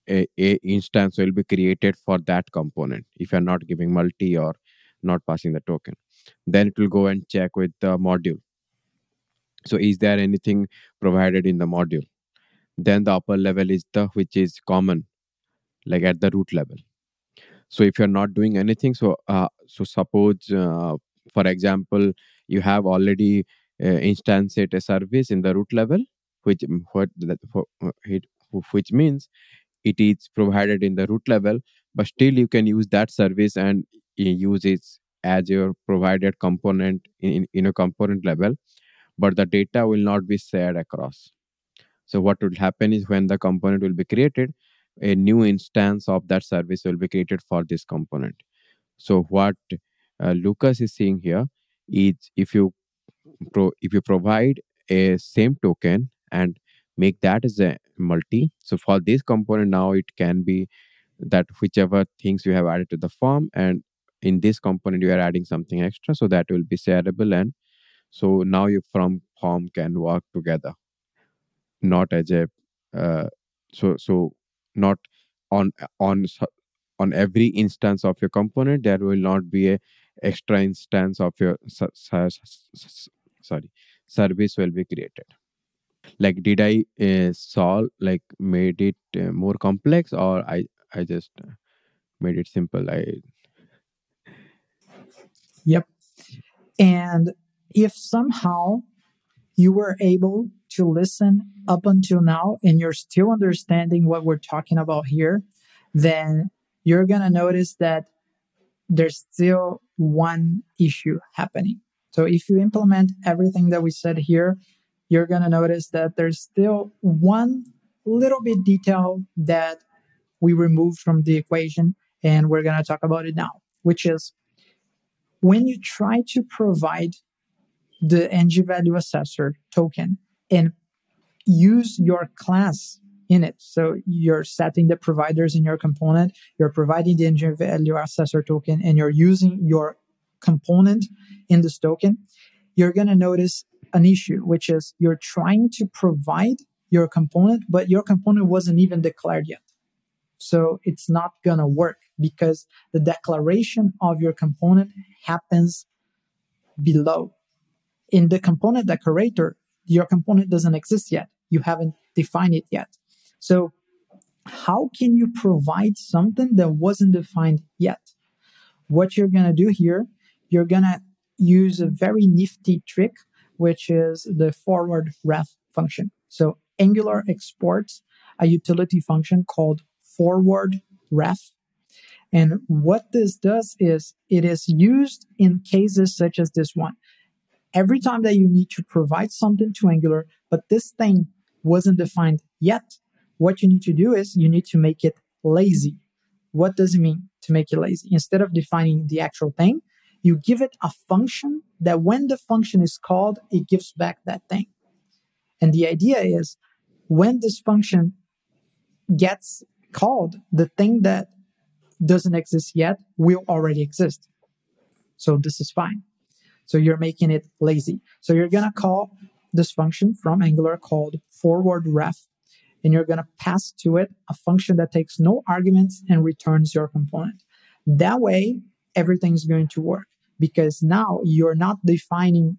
a, a instance will be created for that component. If you're not giving multi or not passing the token, then it will go and check with the module. So is there anything provided in the module? Then the upper level is the which is common, like at the root level. So if you're not doing anything, so uh, so suppose, uh, for example, you have already uh, instantiated a service in the root level, which what which means it is provided in the root level, but still you can use that service and use it as your provided component in, in a component level, but the data will not be shared across. So what will happen is when the component will be created, a new instance of that service will be created for this component. So what uh, Lucas is seeing here is if you pro- if you provide a same token and make that as a multi, so for this component now it can be that whichever things you have added to the form, and in this component you are adding something extra, so that will be shareable, and so now you from form can work together, not as a uh, so so not on on on every instance of your component there will not be a extra instance of your sorry service will be created. Like, did I uh, solve, like made it uh, more complex, or I, I just made it simple? I Yep. And if somehow you were able to listen up until now and you're still understanding what we're talking about here, then you're going to notice that there's still one issue happening. So if you implement everything that we said here, you're going to notice that there's still one little bit detail that we removed from the equation, and we're going to talk about it now, which is when you try to provide the NgValueAccessor token and use your class in it. So you're setting the providers in your component, you're providing the NgValueAccessor token, and you're using your component in this token, you're going to notice an issue, which is you're trying to provide your component, but your component wasn't even declared yet. So it's not going to work because the declaration of your component happens below. In the component decorator, your component doesn't exist yet. You haven't defined it yet. So how can you provide something that wasn't defined yet? What you're going to do here, you're going to use a very nifty trick, which is the forward ref function. So Angular exports a utility function called forward ref. And what this does is it is used in cases such as this one. Every time that you need to provide something to Angular, but this thing wasn't defined yet, what you need to do is you need to make it lazy. What does it mean to make it lazy? Instead of defining the actual thing, you give it a function that when the function is called, it gives back that thing. And the idea is when this function gets called, the thing that doesn't exist yet will already exist. So this is fine. So you're making it lazy. So you're going to call this function from Angular called forward ref, and you're going to pass to it a function that takes no arguments and returns your component. That way, everything's going to work. Because now you're not defining,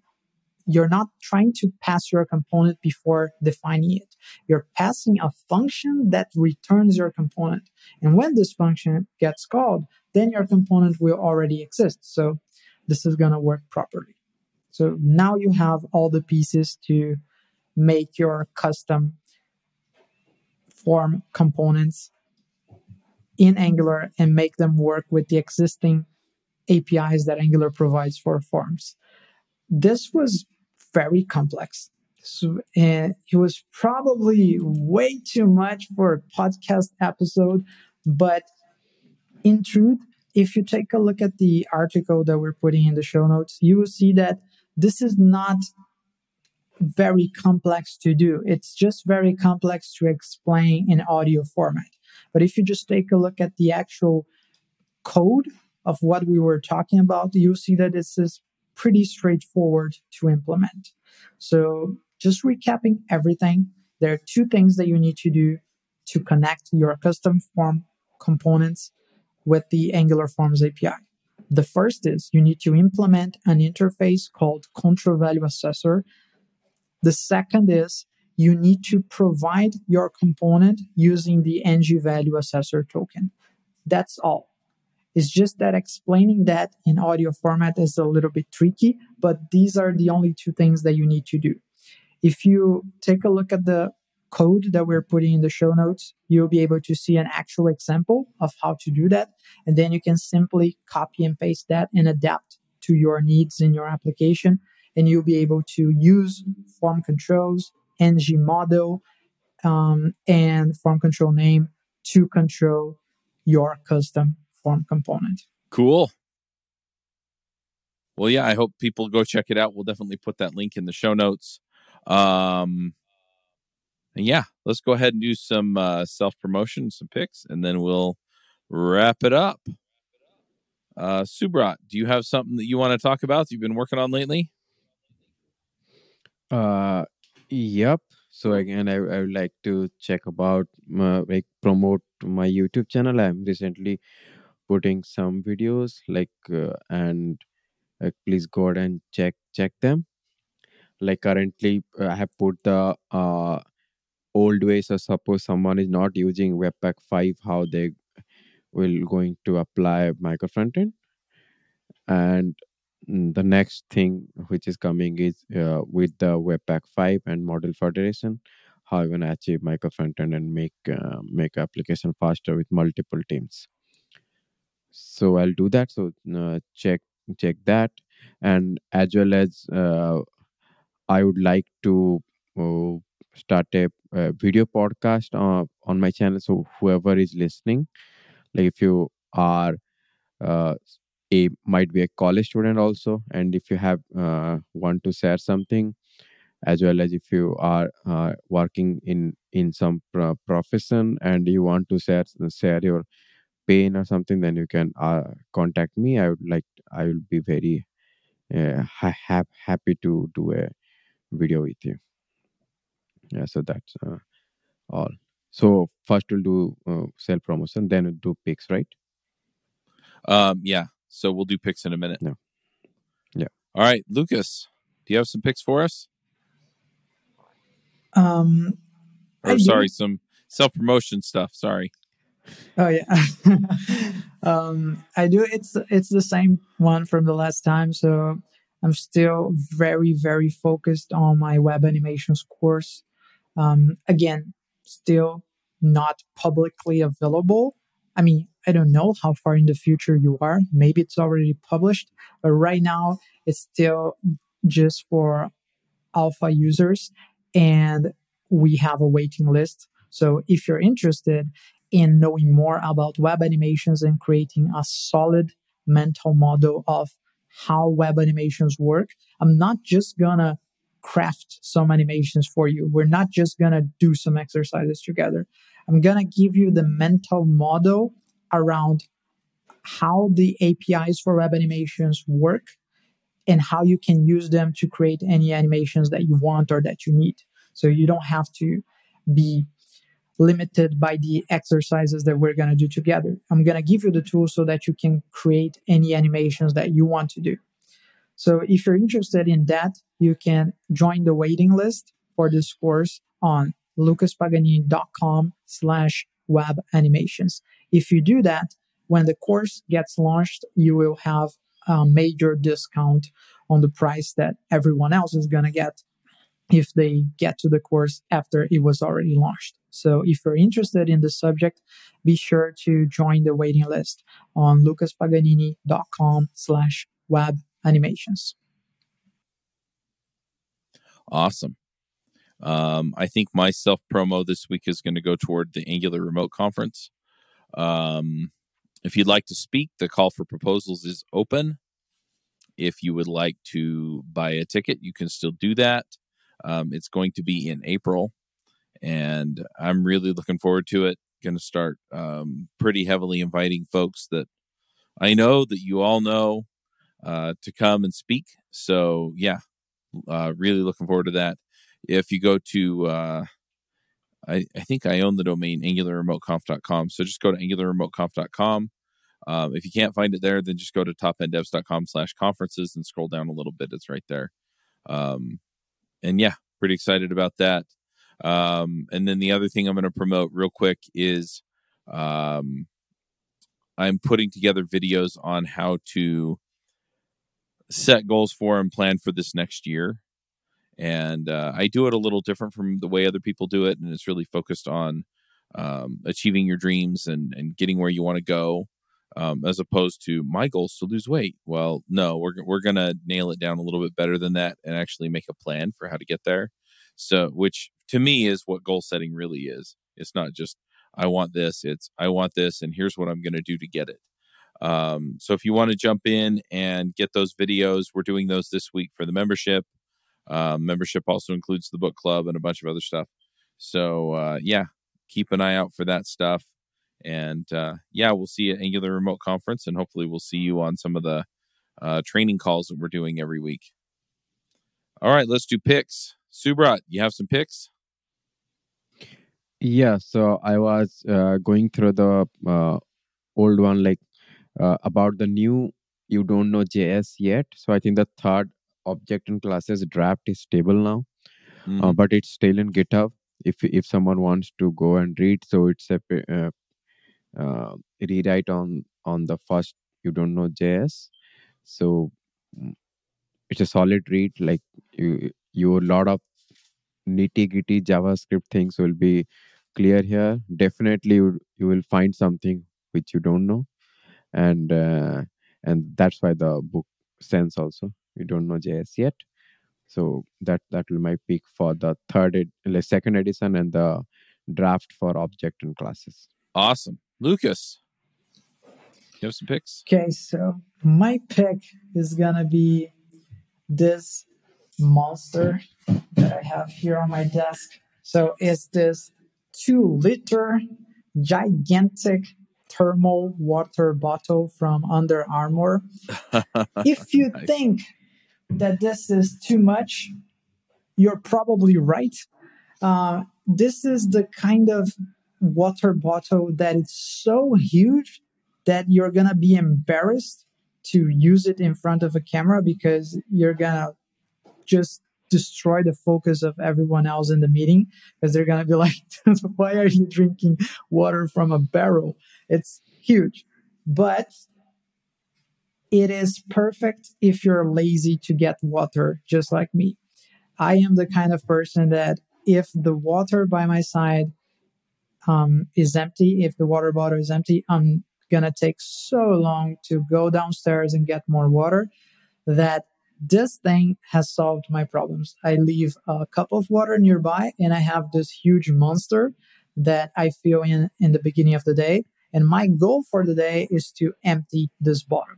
you're not trying to pass your component before defining it. You're passing a function that returns your component. And when this function gets called, then your component will already exist. So this is going to work properly. So now you have all the pieces to make your custom form components in Angular and make them work with the existing A P Is that Angular provides for forms. This was very complex. So, and it was probably way too much for a podcast episode. But in truth, if you take a look at the article that we're putting in the show notes, you will see that this is not very complex to do. It's just very complex to explain in audio format. But if you just take a look at the actual code of what we were talking about, you'll see that this is pretty straightforward to implement. So just recapping everything, there are two things that you need to do to connect your custom form components with the Angular Forms A P I. The first is you need to implement an interface called ControlValueAccessor. The second is you need to provide your component using the NgValueAccessor token. That's all. It's just that explaining that in audio format is a little bit tricky, but these are the only two things that you need to do. If you take a look at the code that we're putting in the show notes, you'll be able to see an actual example of how to do that. And then you can simply copy and paste that and adapt to your needs in your application. And you'll be able to use form controls, N G model, um, and form control name to control your custom form component. Cool. Well, yeah, I hope people go check it out. We'll definitely put that link in the show notes. Um, and yeah, let's go ahead and do some uh, self-promotion, some picks, and then we'll wrap it up. Uh, Subrat, do you have something that you want to talk about that you've been working on lately? Uh, Yep. So again, I, I would like to check about, uh, like promote my YouTube channel. I'm recently putting some videos like, uh, and uh, please go ahead and check check them. Like currently, I have put the uh, old way. So suppose someone is not using Webpack five, how they will going to apply micro frontend. And the next thing which is coming is uh, with the Webpack five and model federation, how you can achieve micro frontend and make uh, make application faster with multiple teams. So I'll do that. So uh, check check that, and as well as uh, I would like to uh, start a, a video podcast uh, on my channel. So whoever is listening, like if you are uh, a might be a college student also, and if you have uh, want to share something, as well as if you are uh, working in in some pro- profession and you want to share share your pain or something, then you can uh, contact me. I would like I will be very uh, ha- happy to do a video with you. Yeah, so that's uh, all. So first we'll do uh, self promotion, then we'll do picks, right? Um, yeah. So we'll do picks in a minute. No. Yeah. All right, Lucas, do you have some picks for us? Um, or sorry, some self promotion stuff. Sorry. Oh yeah. um, I do. It's it's the same one from the last time. So I'm still very very focused on my web animations course. Um, again, still not publicly available. I mean, I don't know how far in the future you are. Maybe it's already published, but right now it's still just for alpha users, and we have a waiting list. So if you're interested in knowing more about web animations and creating a solid mental model of how web animations work, I'm not just going to craft some animations for you. We're not just going to do some exercises together. I'm going to give you the mental model around how the A P Is for web animations work and how you can use them to create any animations that you want or that you need. So you don't have to be limited by the exercises that we're going to do together. I'm going to give you the tools so that you can create any animations that you want to do. So if you're interested in that, you can join the waiting list for this course on lucaspaganini.com slash web animations. If you do that, when the course gets launched, you will have a major discount on the price that everyone else is going to get if they get to the course after it was already launched. So if you're interested in the subject, be sure to join the waiting list on lucaspaganini.com slash web animations. Awesome. Um, I think my self-promo this week is going to go toward the Angular Remote Conference. Um, if you'd like to speak, the call for proposals is open. If you would like to buy a ticket, you can still do that. Um, it's going to be in April, and I'm really looking forward to it. Going to start um, pretty heavily inviting folks that I know that you all know uh, to come and speak. So, yeah, uh, really looking forward to that. If you go to, uh, I, I think I own the domain angular remote conf dot com. So just go to angular remote conf dot com. Um, if you can't find it there, then just go to top end devs dot com slash conferences and scroll down a little bit. It's right there. Um, and yeah, pretty excited about that. Um, and then the other thing I'm going to promote real quick is um, I'm putting together videos on how to set goals for and plan for this next year. And uh, I do it a little different from the way other people do it. And it's really focused on um, achieving your dreams and, and getting where you want to go, um, as opposed to my goals to lose weight. Well, no, we're, we're going to nail it down a little bit better than that and actually make a plan for how to get there. So, which to me is what goal setting really is. It's not just, I want this, it's I want this, and here's what I'm going to do to get it. Um, so if you want to jump in and get those videos, we're doing those this week for the membership. Uh, membership also includes the book club and a bunch of other stuff. So, uh, yeah, keep an eye out for that stuff. And, uh, yeah, we'll see you at Angular Remote Conference, and hopefully we'll see you on some of the uh, training calls that we're doing every week. All right, let's do picks. Subrat, you have some picks? Yeah, so I was uh, going through the uh, old one, like uh, about the new you don't know J S yet. So I think the third object in classes draft is stable now, mm-hmm. uh, but it's still in GitHub. If if someone wants to go and read, so it's a uh, uh, rewrite on on the first you don't know J S. So it's a solid read. Like you, you a lot of nitty gritty JavaScript things will be clear here. Definitely, you, you will find something which you don't know, and uh, and that's why the book sends also you don't know J S yet. So that that will be my pick for the third, ed- second edition and the draft for object and classes. Awesome, Lucas. You have some picks? Okay, so my pick is gonna be this monster that I have here on my desk. So it's this two-liter gigantic thermal water bottle from Under Armour. If you nice. think that this is too much, you're probably right. Uh, this is the kind of water bottle that is so huge that you're going to be embarrassed to use it in front of a camera because you're going to just destroy the focus of everyone else in the meeting because they're going to be like, why are you drinking water from a barrel? It's huge. But it is perfect if you're lazy to get water, just like me. I am the kind of person that if the water by my side um, is empty, if the water bottle is empty, I'm going to take so long to go downstairs and get more water that this thing has solved my problems. I leave a cup of water nearby and I have this huge monster that I fill in in the beginning of the day. And my goal for the day is to empty this bottle.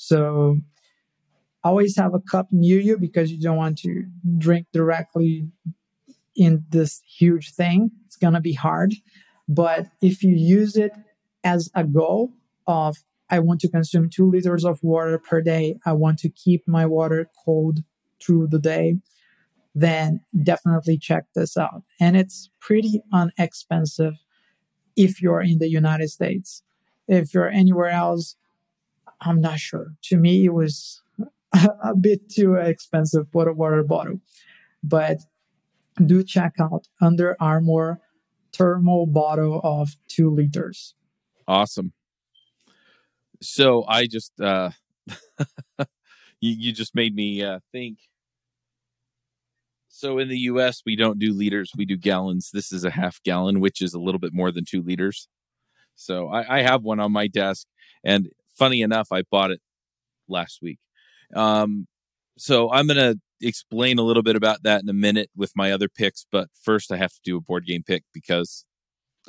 So always have a cup near you because you don't want to drink directly in this huge thing. It's going to be hard. But if you use it as a goal of, I want to consume two liters of water per day, I want to keep my water cold through the day, then definitely check this out. And it's pretty inexpensive if you're in the United States. If you're anywhere else, I'm not sure. To me, it was a bit too expensive for a water bottle. But do check out Under Armour thermal bottle of two liters. Awesome. So I just, uh, you, you just made me uh, think. So in the U S, we don't do liters, we do gallons. This is a half gallon, which is a little bit more than two liters. So I, I have one on my desk. And funny enough, I bought it last week. Um, so I'm going to explain a little bit about that in a minute with my other picks. But first, I have to do a board game pick because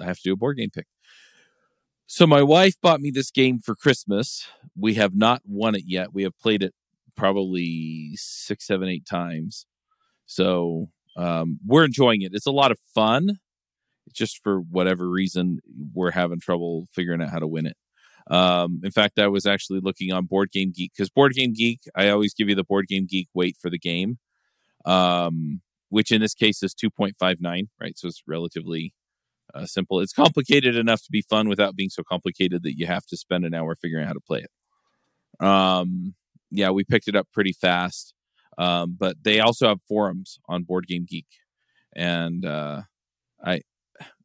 I have to do a board game pick. So my wife bought me this game for Christmas. We have not won it yet. We have played it probably six, seven, eight times. So um, we're enjoying it. It's a lot of fun. Just for whatever reason, we're having trouble figuring out how to win it. Um, in fact, I was actually looking on BoardGameGeek because BoardGameGeek, I always give you the BoardGameGeek weight for the game, um, which in this case is two point five nine, right? So it's relatively... Uh, simple. It's complicated enough to be fun without being so complicated that you have to spend an hour figuring out how to play it. Um, yeah, we picked it up pretty fast. Um, but they also have forums on BoardGameGeek, and uh, I,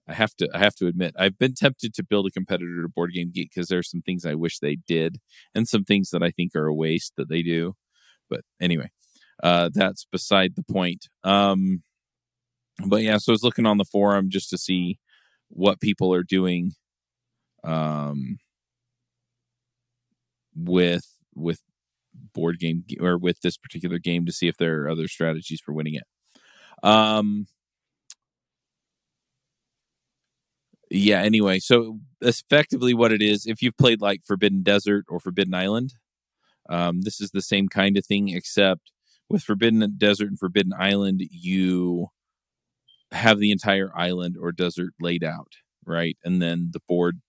I have to, I have to admit, I've been tempted to build a competitor to BoardGameGeek because there's some things I wish they did, and some things that I think are a waste that they do. But anyway, uh, that's beside the point. Um, but yeah, so I was looking on the forum just to see what people are doing um, with with board game or with this particular game to see if there are other strategies for winning it. Um, yeah, anyway, so effectively what it is, if you've played like Forbidden Desert or Forbidden Island, um, this is the same kind of thing, except with Forbidden Desert and Forbidden Island, you... have the entire island or desert laid out, right? And then the board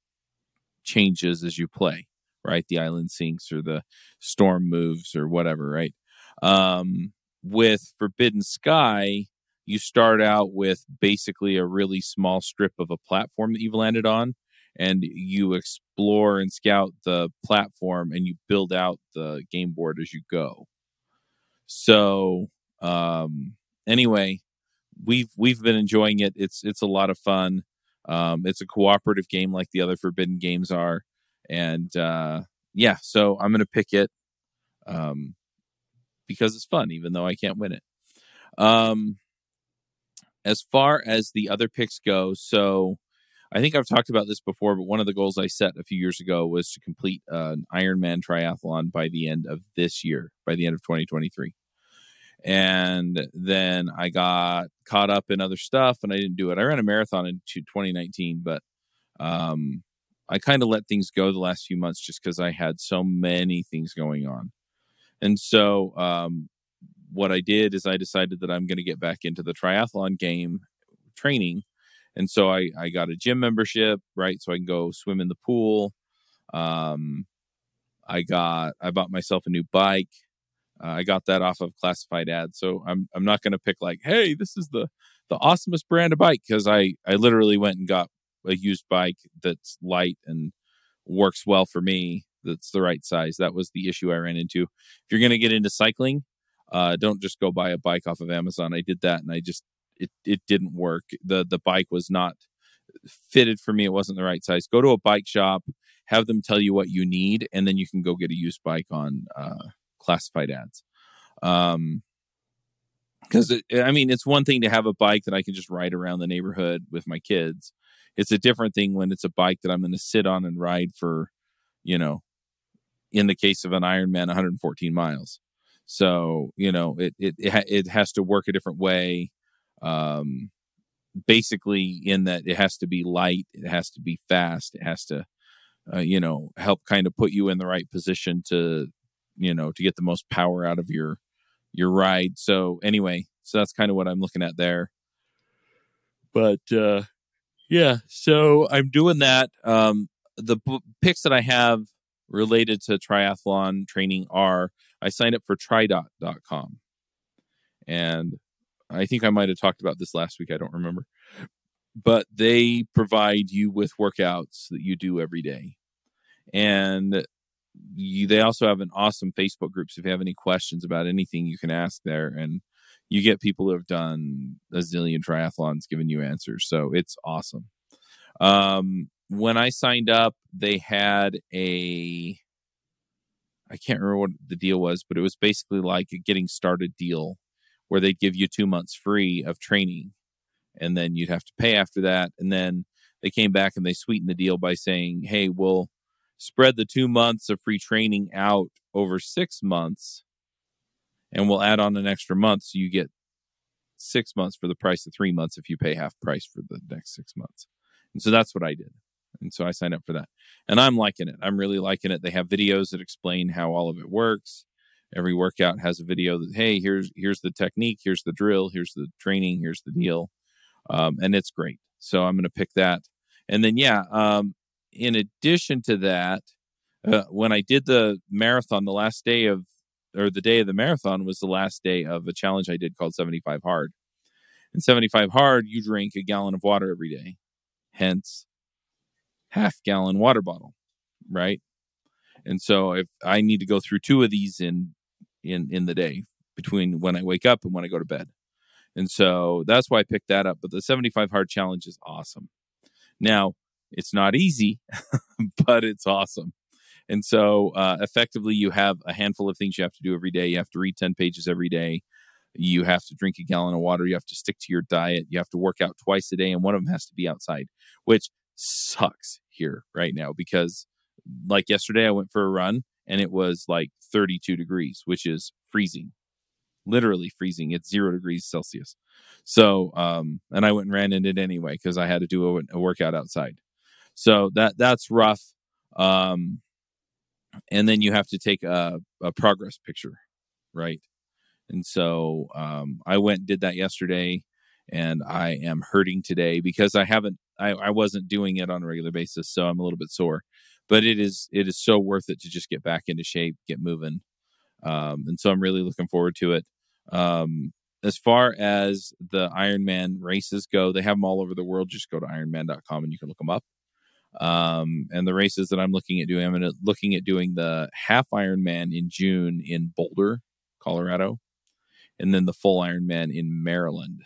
changes as you play, right? The island sinks or the storm moves or whatever, right? Um, with Forbidden Sky, you start out with basically a really small strip of a platform that you've landed on, and you explore and scout the platform and you build out the game board as you go. So um, anyway, we've we've been enjoying it. It's it's a lot of fun. Um, it's a cooperative game like the other Forbidden games are. And uh, yeah, so I'm going to pick it um, because it's fun, even though I can't win it. Um, as far as the other picks go, so I think I've talked about this before, but one of the goals I set a few years ago was to complete uh, an Ironman triathlon by the end of this year, by the end of twenty twenty-three. And then I got caught up in other stuff and I didn't do it. I ran a marathon in twenty nineteen, but um, I kind of let things go the last few months just because I had so many things going on. And so um, what I did is I decided that I'm going to get back into the triathlon game training. And so I, I got a gym membership, right? So I can go swim in the pool. Um, I got, I bought myself a new bike. Uh, I got that off of classified ads. So I'm I'm not going to pick like, hey, this is the, the awesomest brand of bike. Cause I, I literally went and got a used bike that's light and works well for me. That's the right size. That was the issue I ran into. If you're going to get into cycling, uh, don't just go buy a bike off of Amazon. I did that and I just, It it didn't work. The the bike was not fitted for me. It wasn't the right size. Go to a bike shop, have them tell you what you need, and then you can go get a used bike on uh, classified ads. Um, because I mean, it's one thing to have a bike that I can just ride around the neighborhood with my kids. It's a different thing when it's a bike that I'm going to sit on and ride for, you know, in the case of an Ironman, one hundred fourteen miles. So you know, it it it, ha- it has to work a different way. Um, basically in that it has to be light, it has to be fast, it has to, uh, you know, help kind of put you in the right position to, you know, to get the most power out of your, your ride. So anyway, so that's kind of what I'm looking at there. But, uh, yeah, so I'm doing that. Um, the b- picks that I have related to triathlon training are, I signed up for tridot dot com, and I think I might have talked about this last week. I don't remember. But they provide you with workouts that you do every day. And you, they also have an awesome Facebook group. So if you have any questions about anything, you can ask there. And you get people who have done a zillion triathlons giving you answers. So it's awesome. Um, when I signed up, they had a... I can't remember what the deal was, but it was basically like a getting started deal, where they'd give you two months free of training and then you'd have to pay after that. And then they came back and they sweetened the deal by saying, hey, we'll spread the two months of free training out over six months and we'll add on an extra month. So you get six months for the price of three months if you pay half price for the next six months. And so that's what I did. And so I signed up for that and I'm liking it. I'm really liking it. They have videos that explain how all of it works. Every workout has a video that, hey, here's here's the technique, here's the drill, here's the training, here's the deal. Um, and it's great. So I'm going to pick that. And then, yeah, um, in addition to that, uh, when I did the marathon, the last day of, or the day of the marathon was the last day of a challenge I did called seventy-five hard. And seventy-five hard, you drink a gallon of water every day, hence half gallon water bottle, right? And so if I need to go through two of these in in in the day between when I wake up and when I go to bed. And so that's why I picked that up. But the seventy-five hard challenge is awesome. Now, it's not easy, but it's awesome. And so uh, effectively, you have a handful of things you have to do every day. You have to read ten pages every day. You have to drink a gallon of water. You have to stick to your diet. You have to work out twice a day. And one of them has to be outside, which sucks here right now because... Like yesterday, I went for a run and it was like thirty-two degrees, which is freezing, literally freezing. It's zero degrees Celsius. So, um, and I went and ran in it anyway because I had to do a, a workout outside. So that that's rough. Um, and then you have to take a, a progress picture, right? And so um, I went and did that yesterday, and I am hurting today because I haven't, I, I wasn't doing it on a regular basis, so I'm a little bit sore. But it is it is so worth it to just get back into shape, get moving. Um, and so I'm really looking forward to it. Um, as far as the Ironman races go, they have them all over the world. Just go to ironman dot com and you can look them up. Um, and the races that I'm looking at doing, I'm looking at doing the half Ironman in June in Boulder, Colorado, and then the full Ironman in Maryland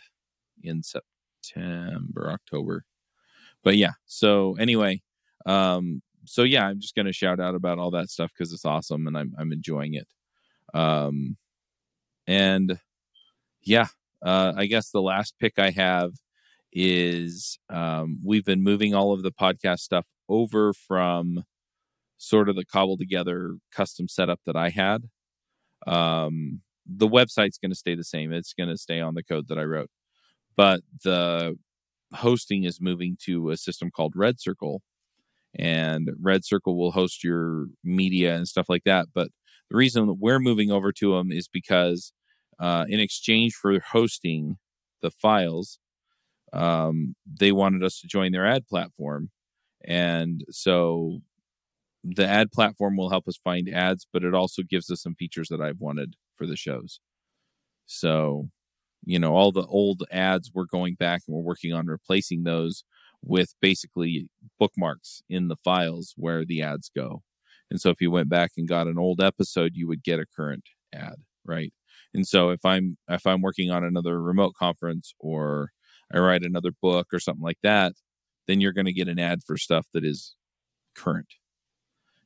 in September, October. But yeah, so anyway, um, so yeah, I'm just going to shout out about all that stuff because it's awesome and I'm I'm enjoying it. Um, and yeah, uh, I guess the last pick I have is um, we've been moving all of the podcast stuff over from sort of the cobbled together custom setup that I had. Um, the website's going to stay the same. It's going to stay on the code that I wrote, but the hosting is moving to a system called Red Circle, and Red Circle will host your media and stuff like that. But the reason that we're moving over to them is because uh, in exchange for hosting the files, um, they wanted us to join their ad platform. And so the ad platform will help us find ads, but it also gives us some features that I've wanted for the shows. So, you know, all the old ads, we're going back and we're working on replacing those with basically bookmarks in the files where the ads go. And so if you went back and got an old episode, you would get a current ad, right? And so if I'm if I'm working on another remote conference or I write another book or something like that, then you're going to get an ad for stuff that is current.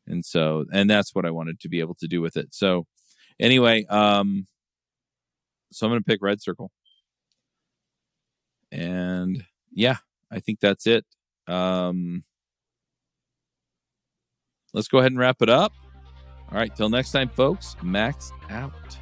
And so, and that's what I wanted to be able to do with it. So anyway, um, so I'm going to pick Red Circle. And yeah, I think that's it. Um, let's go ahead and wrap it up. All right. Till next time, folks, Max out.